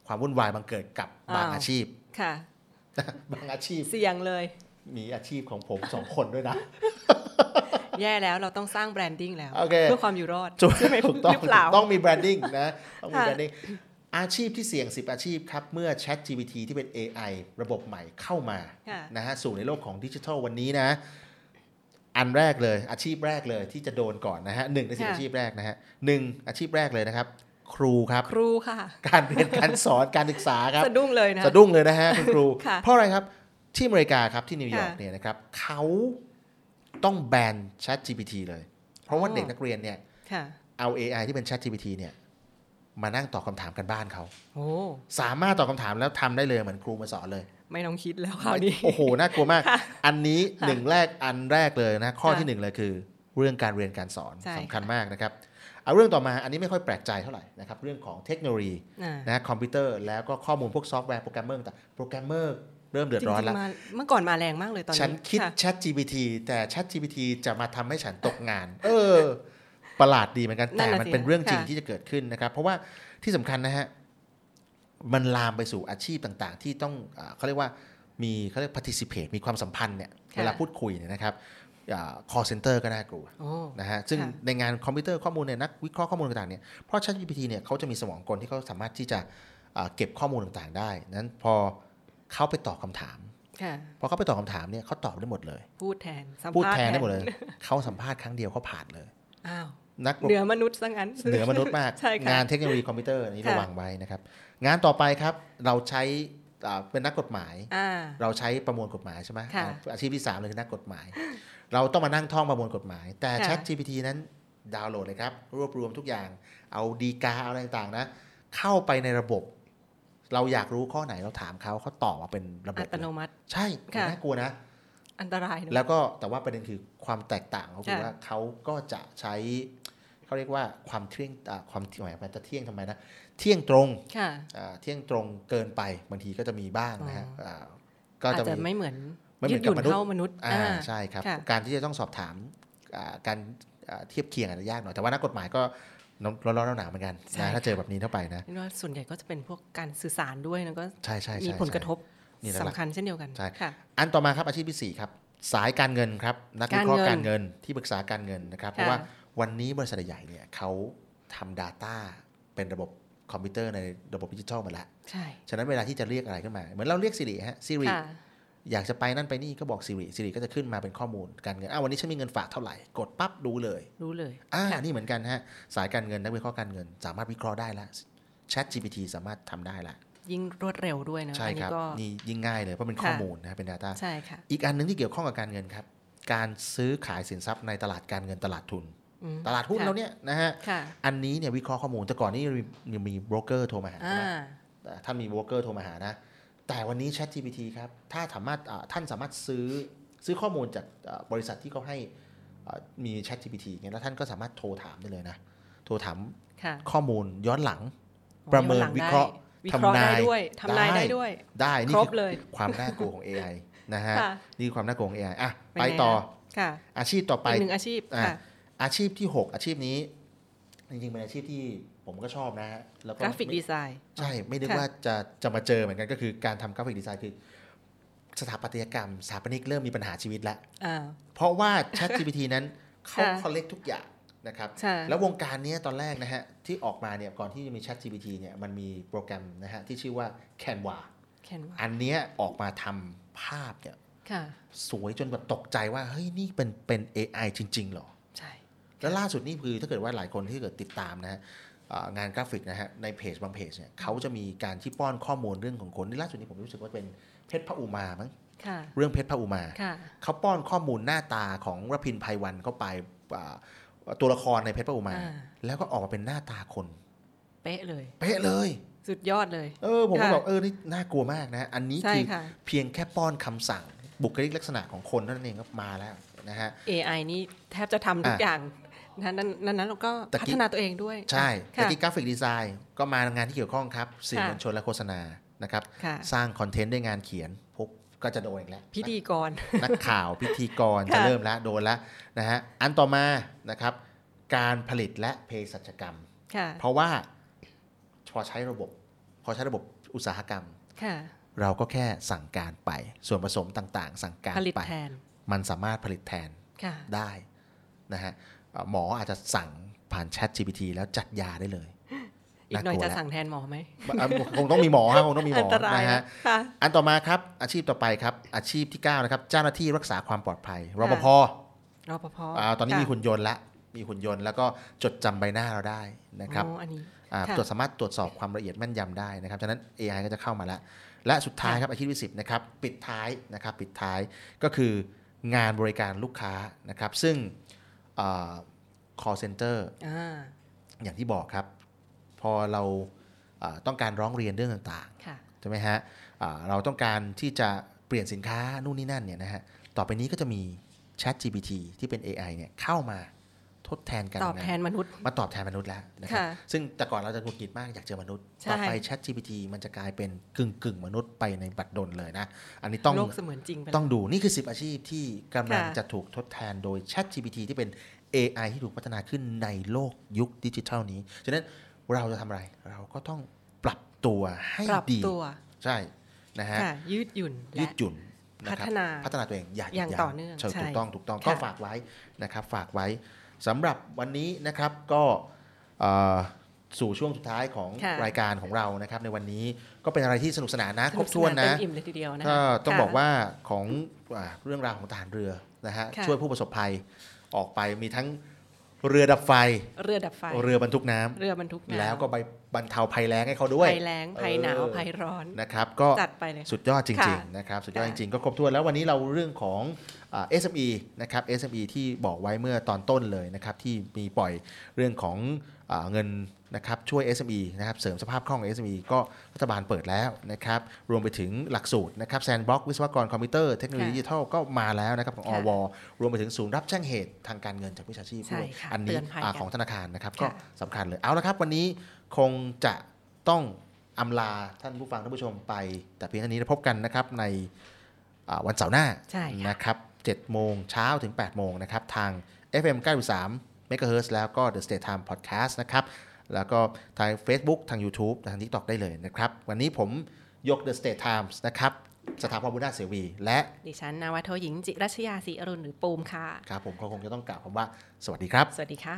ความวุ่นวายบังเกิดกับบางอาชีพบางอาชีพเสี่ยงเลยมีอาชีพของผมสองคนด้วยนะแย่แล้วเราต้องสร้างแบรนดิ้งแล้ว okay. เพื่อความอยู่รอดใช่ไหมถูกต้องต้องมีแบรนดิ้งนะต้องมีแบรนดิ้งอาชีพที่เสี่ยงสิบอาชีพครับเมื่อ ChatGPT ที่เป็น เอ ไอ ระบบใหม่เข้ามานะฮะสู่ในโลกของดิจิทัลวันนี้นะอันแรกเลยอาชีพแรกเลยที่จะโดนก่อนนะฮะหนึ่งในสิบอาชีพแรกนะฮะหนึ่งอาชีพแรกเลยนะครับครูครับครูค่ะการเรียนการสอนการศึกษาครับสะดุ้งเลยนะสะดุ้งเลยนะฮะครูเพราะอะไรครับที่อเมริกาครับที่นิวยอร์กเนี่ยนะครับเขาต้องแบน ChatGPT เลยเพราะว่าเด็กนักเรียนเนี่ยเอา เอ ไอ ที่เป็น ChatGPT เนี่ยมานั่งตอบคำถามกันบ้านเขาสามารถตอบคำถามแล้วทำได้เลยเหมือนครูมาสอนเลยไม่ต้องคิดแล้วคราวนี้โอ้โหน่ากลัวมากอันนี้หนึ่งแรกอันแรกเลยนะข้อที่หนึ่งเลยคือเรื่องการเรียนการสอนสำคัญมากนะครับเอาเรื่องต่อมาอันนี้ไม่ค่อยแปลกใจเท่าไหร่นะครับเรื่องของเทคโนโลยีนะคอมพิวเตอร์แล้วก็ข้อมูลพวกซอฟต์แวร์โปรแกรมเมอร์แต่โปรแกรมเมอร์เริ่มเดือดร้อนแล้วเมื่อก่อนมาแรงมากเลยตอนนี้ฉันคิด ChatGPT แต่ ChatGPT จะมาทำให้ฉันตกงานเออประหลาดดีเหมือนกันแต่มันเป็นเรื่องจริงที่จะเกิดขึ้นนะครับเพราะว่าที่สำคัญนะฮะมันลามไปสู่อาชีพต่างๆที่ต้องเขาเรียกว่ามีเขาเรียก participate มีความสัมพันธ์เนี่ยเวลาพูดคุยเนี่ยนะครับ call center ก็น่ากลัวนะฮะซึ่งในงานคอมพิวเตอร์ข้อมูลเนี่ยนักวิเคราะห์ข้อมูลต่างๆเนี่ยเพราะ ChatGPT เนี่ยเขาจะมีสมองกลที่เขาสามารถที่จะเก็บข้อมูลต่างๆได้นั้นพอเขาไปตอบคำถามพอเขาไปตอบคำถามเนี่ยเขาตอบได้หมดเลยพูดแทนพูดแทนได้หมดเลยเขาสัมภาษณ์ครั้งเดียวเขาผ่านเลยอ้าวเหนือมนุษย์ซะงั้นเหนือมนุษย์มากงานเทคโนโลยีคอมพิวเตอร์นี้ระวังไว้นะครับงานต่อไปครับเราใช้เป็นนักกฎหมายเราใช้ประมวลกฎหมายใช่ไหมอาชีพที่สามเลยคือนักกฎหมายเราต้องมานั่งท่องประมวลกฎหมายแต่ ChatGPT นั้นดาวน์โหลดเลยครับรวบรวมทุกอย่างเอาดีกาเอาอะไรต่างๆนะเข้าไปในระบบเราอยากรู้ข้อไหนเราถามเขาเขาตอบมาเป็นระบบอัตโนมัติใช่น่ากลัวนะอันตรายแล้วก็แต่ว่าประเด็นคือความแตกต่างเขาคือว่าเขาก็จะใช้เขาเรียกว่าความเที่ยงความหมายมันจะเที่ยงทำไมนะเที่ยงตรงเที่ยงตรงเกินไปบางทีก็จะมีบ้างนะฮะก็จะไม่เหมือนไม่เหมือนกับมนุษย์ใช่ครับการที่จะต้องสอบถามการเทียบเคียงอาจจะยากหน่อยแต่ว่านักกฎหมายก็ร้อนๆหนาวๆเหมือนกันนะถ้าเจอแบบนี้เข้าไปนะส่วนใหญ่ก็จะเป็นพวกการสื่อสารด้วยแล้วก็มีผลกระทบสำคัญเช่นเดียวกันอันต่อมาครับอาชีพที่สี่ครับสายการเงินครับนักวิเคราะห์การเงินที่ปรึกษาการเงินนะครับเพราะว่าวันนี้บริษัทใหญ่เนี่ยเขาทำ data เป็นระบบคอมพิวเตอร์ในระบบดิจิทัลมาแล้วใช่ฉะนั้นเวลาที่จะเรียกอะไรขึ้นมาเหมือนเราเรียก Siri ฮะ Siri อยากจะไปนั่นไปนี่ก็บอก Siri Siri ก็จะขึ้นมาเป็นข้อมูลการเงินอ้าววันนี้ฉันมีเงินฝากเท่าไหร่กดปั๊บรู้เลยรู้เลยอ่านี่เหมือนกันฮะสายการเงินนักวิเคราะห์การเงินสามารถวิเคราะห์ได้ละ ChatGPT สามารถทำได้ละยิ่งรวดเร็วด้วยนะใช่ครับนี่ยิ่งง่ายเลยเพราะเป็นข้อมูลนะเป็น data ใช่ค่ะอีกอันนึงที่เกี่ยวข้องกับการเงินครับการซื้อขายสินทรัพย์ในตลาดการเงินตลาดทุนตลาดหุ้นเราเนี่ยนะฮะอันนี้เนี่ยวิเคราะห์ข้อมูลแต่ก่อนนี่ยังมีโบรกเกอร์โทรมาหาท่านมีโบรกเกอร์โทรมาหานะแต่วันนี้ ChatGPT ครับถ้าสามารถท่านสามารถซื้อซื้อข้อมูลจากบริษัทที่เขาให้มี ChatGPT เนี่ยแล้วท่านก็สามารถโทรถามได้เลยนะโทรถามข้อมูลย้อนหลังประเมินวิเคราะห์ทำนายทำนายได้ด้วยได้นี่คือความน่ากลัวของ เอ ไอ นะฮะนี่ความน่ากลัวของ เอ ไอ อ่ะไปต่ออาชีพต่อไปหนึ่งอาชีพอาชีพที่หกอาชีพนี้ จริงๆเป็นอาชีพที่ผมก็ชอบนะฮะแล้วก็กราฟิกดีไซน์ใช่ไม่นึกว่าจะจะมาเจอเหมือนกันก็คือการทำกราฟิกดีไซน์คือสถาปัตยกรรมสถาปนิกเริ่มมีปัญหาชีวิตแล้วเพราะว่า ChatGPT นั้นเขาคอลเลกทุกอย่างนะครับแล้ววงการนี้ตอนแรกนะฮะที่ออกมาเนี่ยก่อนที่จะมี ChatGPT เนี่ยมันมีโปรแกรมนะฮะที่ชื่อว่า Canva อันเนี้ยออกมาทำภาพเนี่ยสวยจนแบบตกใจว่าเฮ้ยนี่เป็นเป็น เอ ไอ จริงๆหรอใช่แล้วล่าสุดนี่คือถ้าเกิดว่าหลายคนที่เกิดติดตามนะฮะงานกราฟิกนะฮะในเพจบางเพจเนี่ยเขาจะมีการที่ป้อนข้อมูลเรื่องของคนที่ล่าสุดนี้ผมรู้สึกว่าเป็นเพชรพระอุมามั้งเรื่องเพชรพระอุมาเขาป้อนข้อมูลหน้าตาของรพินไพวันเข้าไปตัวละครในเพชรพระอุมาแล้วก็ออกมาเป็นหน้าตาคนเป๊ะเลยเป๊ะเลยสุดยอดเลยเออผมก็บอกเออนี่น่ากลัวมากนะอันนี้คือเพียงแค่ป้อนคำสั่งบุคลิกลักษณะของคนนั่นเองก็มาแล้วนะฮะ เอ ไอ นี่แทบจะทำทุกอย่างนั้นนั้นเราก็พัฒนาตัวเองด้วยใช่แต่ที่กราฟิกดีไซน์ก็มางานที่เกี่ยวข้องครับสื่อมวลชนและโฆษณานะครับสร้างคอนเทนต์ด้วยงานเขียนพบก็จะโดนอีกแล้วพิธีกรนักข่าวพิธีกรจะเริ่มแล้วโดนแล้วนะฮะอันต่อมานะครับการผลิตและเภสัชกรรมเพราะว่าพอใช้ระบบพอใช้ระบบอุตสาหกรรมเราก็แค่สั่งการไปส่วนผสมต่างๆสั่งการไปมันสามารถผลิตแทนได้นะฮะหมออาจจะสั่งผ่าน ChatGPT แล้วจัดยาได้เลยอีกหน่อยจะสั่งแทนหมอไหมคงต้องมีหมอฮะคงต้องมีหมอนะฮะอันต่อมาครับอาชีพต่อไปครับอาชีพที่เก้านะครับเจ้าหน้าที่รักษาความปลอดภัยรปภรปภตอนนี้มีหุ่นยนต์ละมีหุ่นยนต์แล้วก็จดจำใบหน้าเราได้นะครับตรวจสามารถตรวจสอบความละเอียดแม่นยำได้นะครับฉะนั้น เอ ไอ ก็จะเข้ามาแล้วและสุดท้ายครับอาชีพที่สิบนะครับปิดท้ายนะครับปิดท้ายก็คืองานบริการลูกค้านะครับซึ่ง call center อย่างที่บอกครับพอเราต้องการร้องเรียนเรื่องต่างๆใช่ไหมฮะเราต้องการที่จะเปลี่ยนสินค้านู่นนี่นั่นเนี่ยนะฮะต่อไปนี้ก็จะมี ChatGPT ที่เป็น เอ ไอ เนี่ยเข้ามาทดแทนกันตอบแทนมนุษย์มาตอบแทนมนุษย์แล้วนะครับซึ่งแต่ก่อนเราจะหงุดหงิดมากอยากเจอมนุษย์ต่อไป ChatGPT มันจะกลายเป็นกึ่งกึ่งมนุษย์ไปในบัดดลเลยนะอันนี้ต้องโลกเสมือนจริงต้องดูนี่คือสิบอาชีพที่กำลังจะถูกทดแทนโดย ChatGPT ที่เป็น เอ ไอ ที่ถูกพัฒนาขึ้นในโลกยุคดิจิทัลนี้ฉะนั้นเราจะทำอะไรเราก็ต้องปรับตัวให้ดีใช่นะฮะยืดหยุ่นยืดหยุ่นพัฒนาพัฒนาตัวเองอย่างต่อเนื่องถูกต้องถูกต้องก็ฝากไว้นะครับฝากไว้สำหรับวันนี้นะครับก็สู่ช่วงสุดท้ายของรายการของเรานะครับในวันนี้ก็เป็นอะไรที่สนุกสนานนะครบถ้วนนะก็ต้องบอกว่าของเรื่องราวของทหารเรือนะฮะช่วยผู้ประสบภัยออกไปมีทั้งเรือดับไฟเรือดับไฟเรือบรรทุกน้ำเรือบรรทุกน้ำแล้วก็ไปบรรเทาภัยแล้งให้เขาด้วยภัยแล้งภัยหนาวภัยร้อนนะครับก็จัดไปเลยสุดยอดจริงๆนะครับสุดยอดจริงๆก็ครบถ้วนแล้ววันนี้เราเรื่องของเอส เอ็ม อี นะครับ เอส เอ็ม อี ที่บอกไว้เมื่อตอนต้นเลยนะครับที่มีปล่อยเรื่องของเงินนะครับช่วย เอส เอ็ม อี นะครับเสริมสภาพคล่อง เอส เอ็ม อี ก็รัฐบาลเปิดแล้วนะครับรวมไปถึงหลักสูตรนะครับ Sandbox วิศวกรคอมพิวเตอร์เทคโนโลยีดิจิทัลก็มาแล้วนะครับของ อว. รวมไปถึงศูนย์รับแจ้งเหตุทางการเงินจากวิชาชีพด้วยอันนี้ของธนาคารนะครับก็สำคัญเลยเอาละครับวันนี้คงจะต้องอำลาท่านผู้ฟังท่านผู้ชมไปแต่เพียงเท่านี้แล้วพบกันนะครับในวันเสาร์หน้านะครับเจ็ดโมงเช้าถึงแปดโมงนะครับทาง เอฟ เอ็ม เก้าสิบสาม เมกะเฮิรตซ์ แล้วก็ The States Times Podcast นะครับแล้วก็ทาง Facebook ทาง YouTube ทาง TikTok ได้เลยนะครับวันนี้ผมยก The States Times นะครับสถาพรบุญนาถเสวีและดิฉันนาวาโทหญิงจิรัชยาศรีอรุณหรือปูมค่ะครับผมก็คงจะต้องกล่าวคำว่าสวัสดีครับสวัสดีค่ะ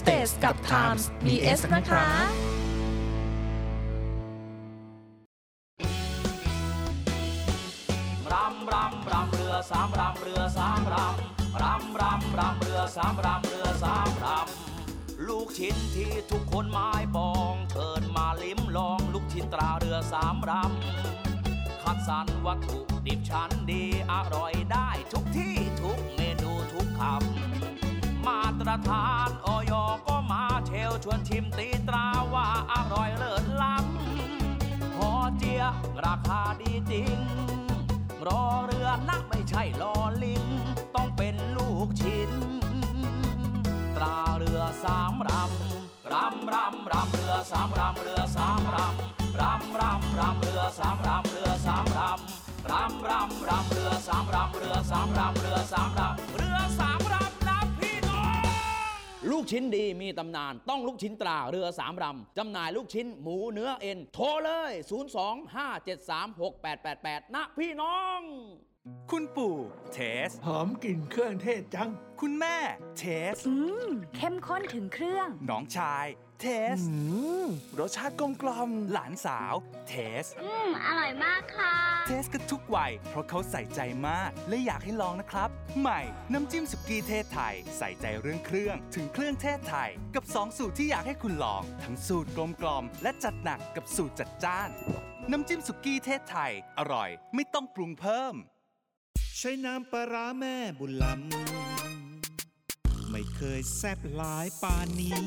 States กับ Times มี S นะคะรำรำรำเรือสามรำเรือสามรำรำรำรำเรือสามรำเรือสามรำลูกชิ้นที่ทุกคนหมายปองเชิญมาลิ้มลองลูกชิ้นตราเรือสามรำคัดสรรวัตถุดิบชั้นดีอร่อยได้ทุกที่ทุกเมนูทุกคำ มาตรฐานออยก็มาเชลชวนชิมตีตราว่าอร่อยเลิศล้ำพอเจียราคาดีจริงรอเรือนักไม่ใช่รอลิงต้องเป็นลูกชิ้นตราเรือสามรำรำรำรำเรือสามรำเรือสามรำรำรำรำเรือสามรำเรือสามรำรำรำรำเรือสามรำเรือสามรำเรือสามรำเรือสามรำรำพี่น้องลูกชิ้นดีมีตำนานต้องลูกชิ้นตราเรือสามรำจำหน่ายลูกชิ้นหมูเนื้อเอ็นโทรเลยศูนย์ สอง ห้า เจ็ด สาม หก แปด แปด แปดนะพี่น้องคุณปู่เทสหอมกลิ่นเครื่องเทศจังคุณแม่เทสอืมเข้มข้นถึงเครื่องน้องชายเทสอืมรสชาติกลมกล่อมหลานสาวเทสอืมอร่อยมากค่ะเทสกันทุกวัยเพราะเขาใส่ใจมากและอยากให้ลองนะครับใหม่น้ำจิ้มสุกี้เทศไทยใส่ใจเรื่องเครื่องถึงเครื่องเทศไทยกับสองสูตรที่อยากให้คุณลองทั้งสูตรกลมกล่อมและจัดหนักกับสูตรจัดจ้านน้ำจิ้มสุกี้เทศไทยอร่อยไม่ต้องปรุงเพิ่มใช้น้ำปลาร้าแม่บุญล้ำไม่เคยแซ่บหลายปานนี้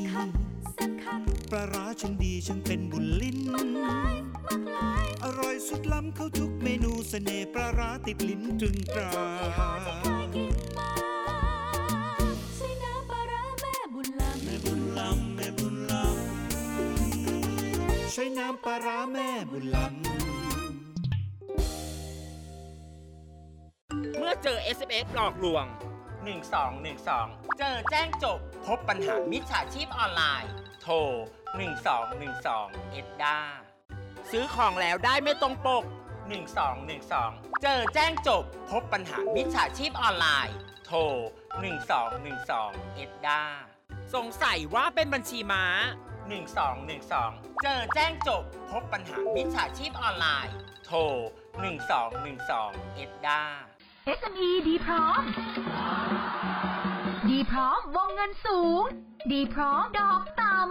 ปลาร้าฉันดีฉันเป็นบุญลิ้นอร่อยสุดล้ำเข้าทุกเมนูเสน่ห์ปลาร้าติดลิ้นจึงตราใช้น้ำปลาร้าแม่บุญล้ำแม่บุญล้ำแม่บุญล้ำใช้น้ำปลาร้าแม่บุญล้ำเมื่อเจอ เอส เอ็ม เอส หลอกลวงหนึ่ง สอง หนึ่ง สองเจอแจ้งจบพบปัญหามิจฉาชีพออนไลน์โทรหนึ่ง สอง หนึ่ง สองเอ็ดด้าซื้อของแล้วได้ไม่ตรงปกหนึ่ง สอง หนึ่ง สองเจอแจ้งจบพบปัญหามิจฉาชีพออนไลน์โทรหนึ่ง สอง หนึ่ง สองเอ็ดด้าสงสัยว่าเป็นบัญชีม้าหนึ่ง สอง หนึ่ง สองเจอแจ้งจบพบปัญหามิจฉาชีพออนไลน์โทรหนึ่ง สอง หนึ่ง สองเอ็ดด้าเอส เอ็ม อี ดีพร้อมดีพร้อมวงเงินสูงดีพร้อมดอกต่ำ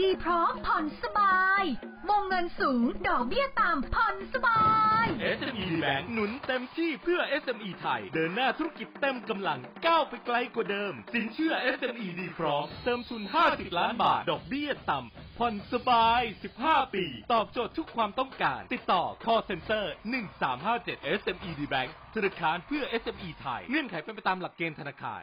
ดีพร้อมผ่อนสบายวงเงินสูงดอกเบี้ยต่ำผ่อนสบาย เอส เอ็ม อี Bank หนุนเต็มที่เพื่อ เอส เอ็ม อี ไทยเดินหน้าธุรกิจเต็มกำลังก้าวไปไกลกว่าเดิมสินเชื่อ เอส เอ็ม อี ดีพร้อมเติมทุนห้าสิบล้านบาทดอกเบี้ยต่ำผ่อนสบายสิบห้าปีตอบโจทย์ทุกความต้องการติดต่อ Call Center หนึ่ง สาม ห้า เจ็ด เอส เอ็ม อี ดี Bank ธนาคารเพื่อ เอส เอ็ม อี ไทยเงื่อนไขเป็นไปตามหลักเกณฑ์ธนาคาร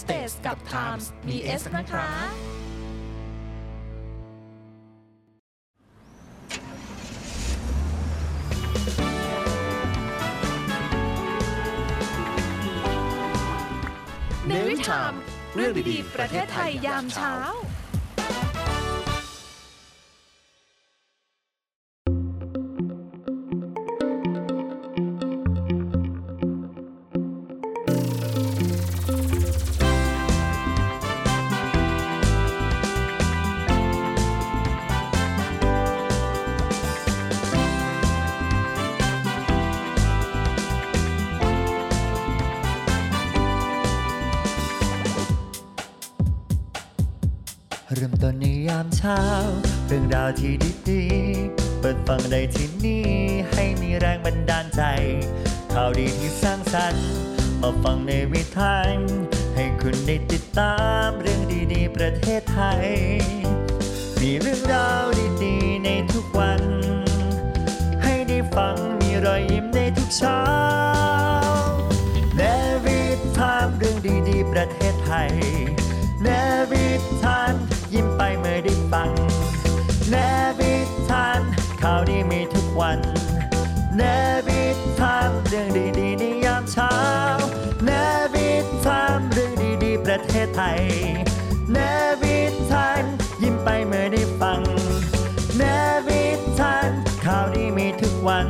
States กับ Times มีเอส นะคะ NAVYTIME เรื่องดีๆประเทศไทยยามเช้าเรื่องราวที่ดีๆเปิดฟังได้ที่นี่ให้มีแรงบันดาลใจข่าวดีที่สร้างสรรค์มาฟังในวิถีให้คุณได้ติดตามเรื่องดีๆประเทศไทยมีเรื่องราวดีๆในทุกวันให้ได้ฟังมีรอยยิ้มในทุกเช้าNAVYTIMEเรื่องดีๆประเทศไทยNAVYTIMEยิ้มไปเมื่อได้ฟัง NAVYTIME ข่าวดีมีทุกวัน NAVYTIME เรื่องดีๆในยามเช้า NAVYTIME เรื่องดีๆประเทศไทย NAVYTIME ยิ้มไปเมื่อได้ฟัง NAVYTIME ข่าวดีมีทุกวัน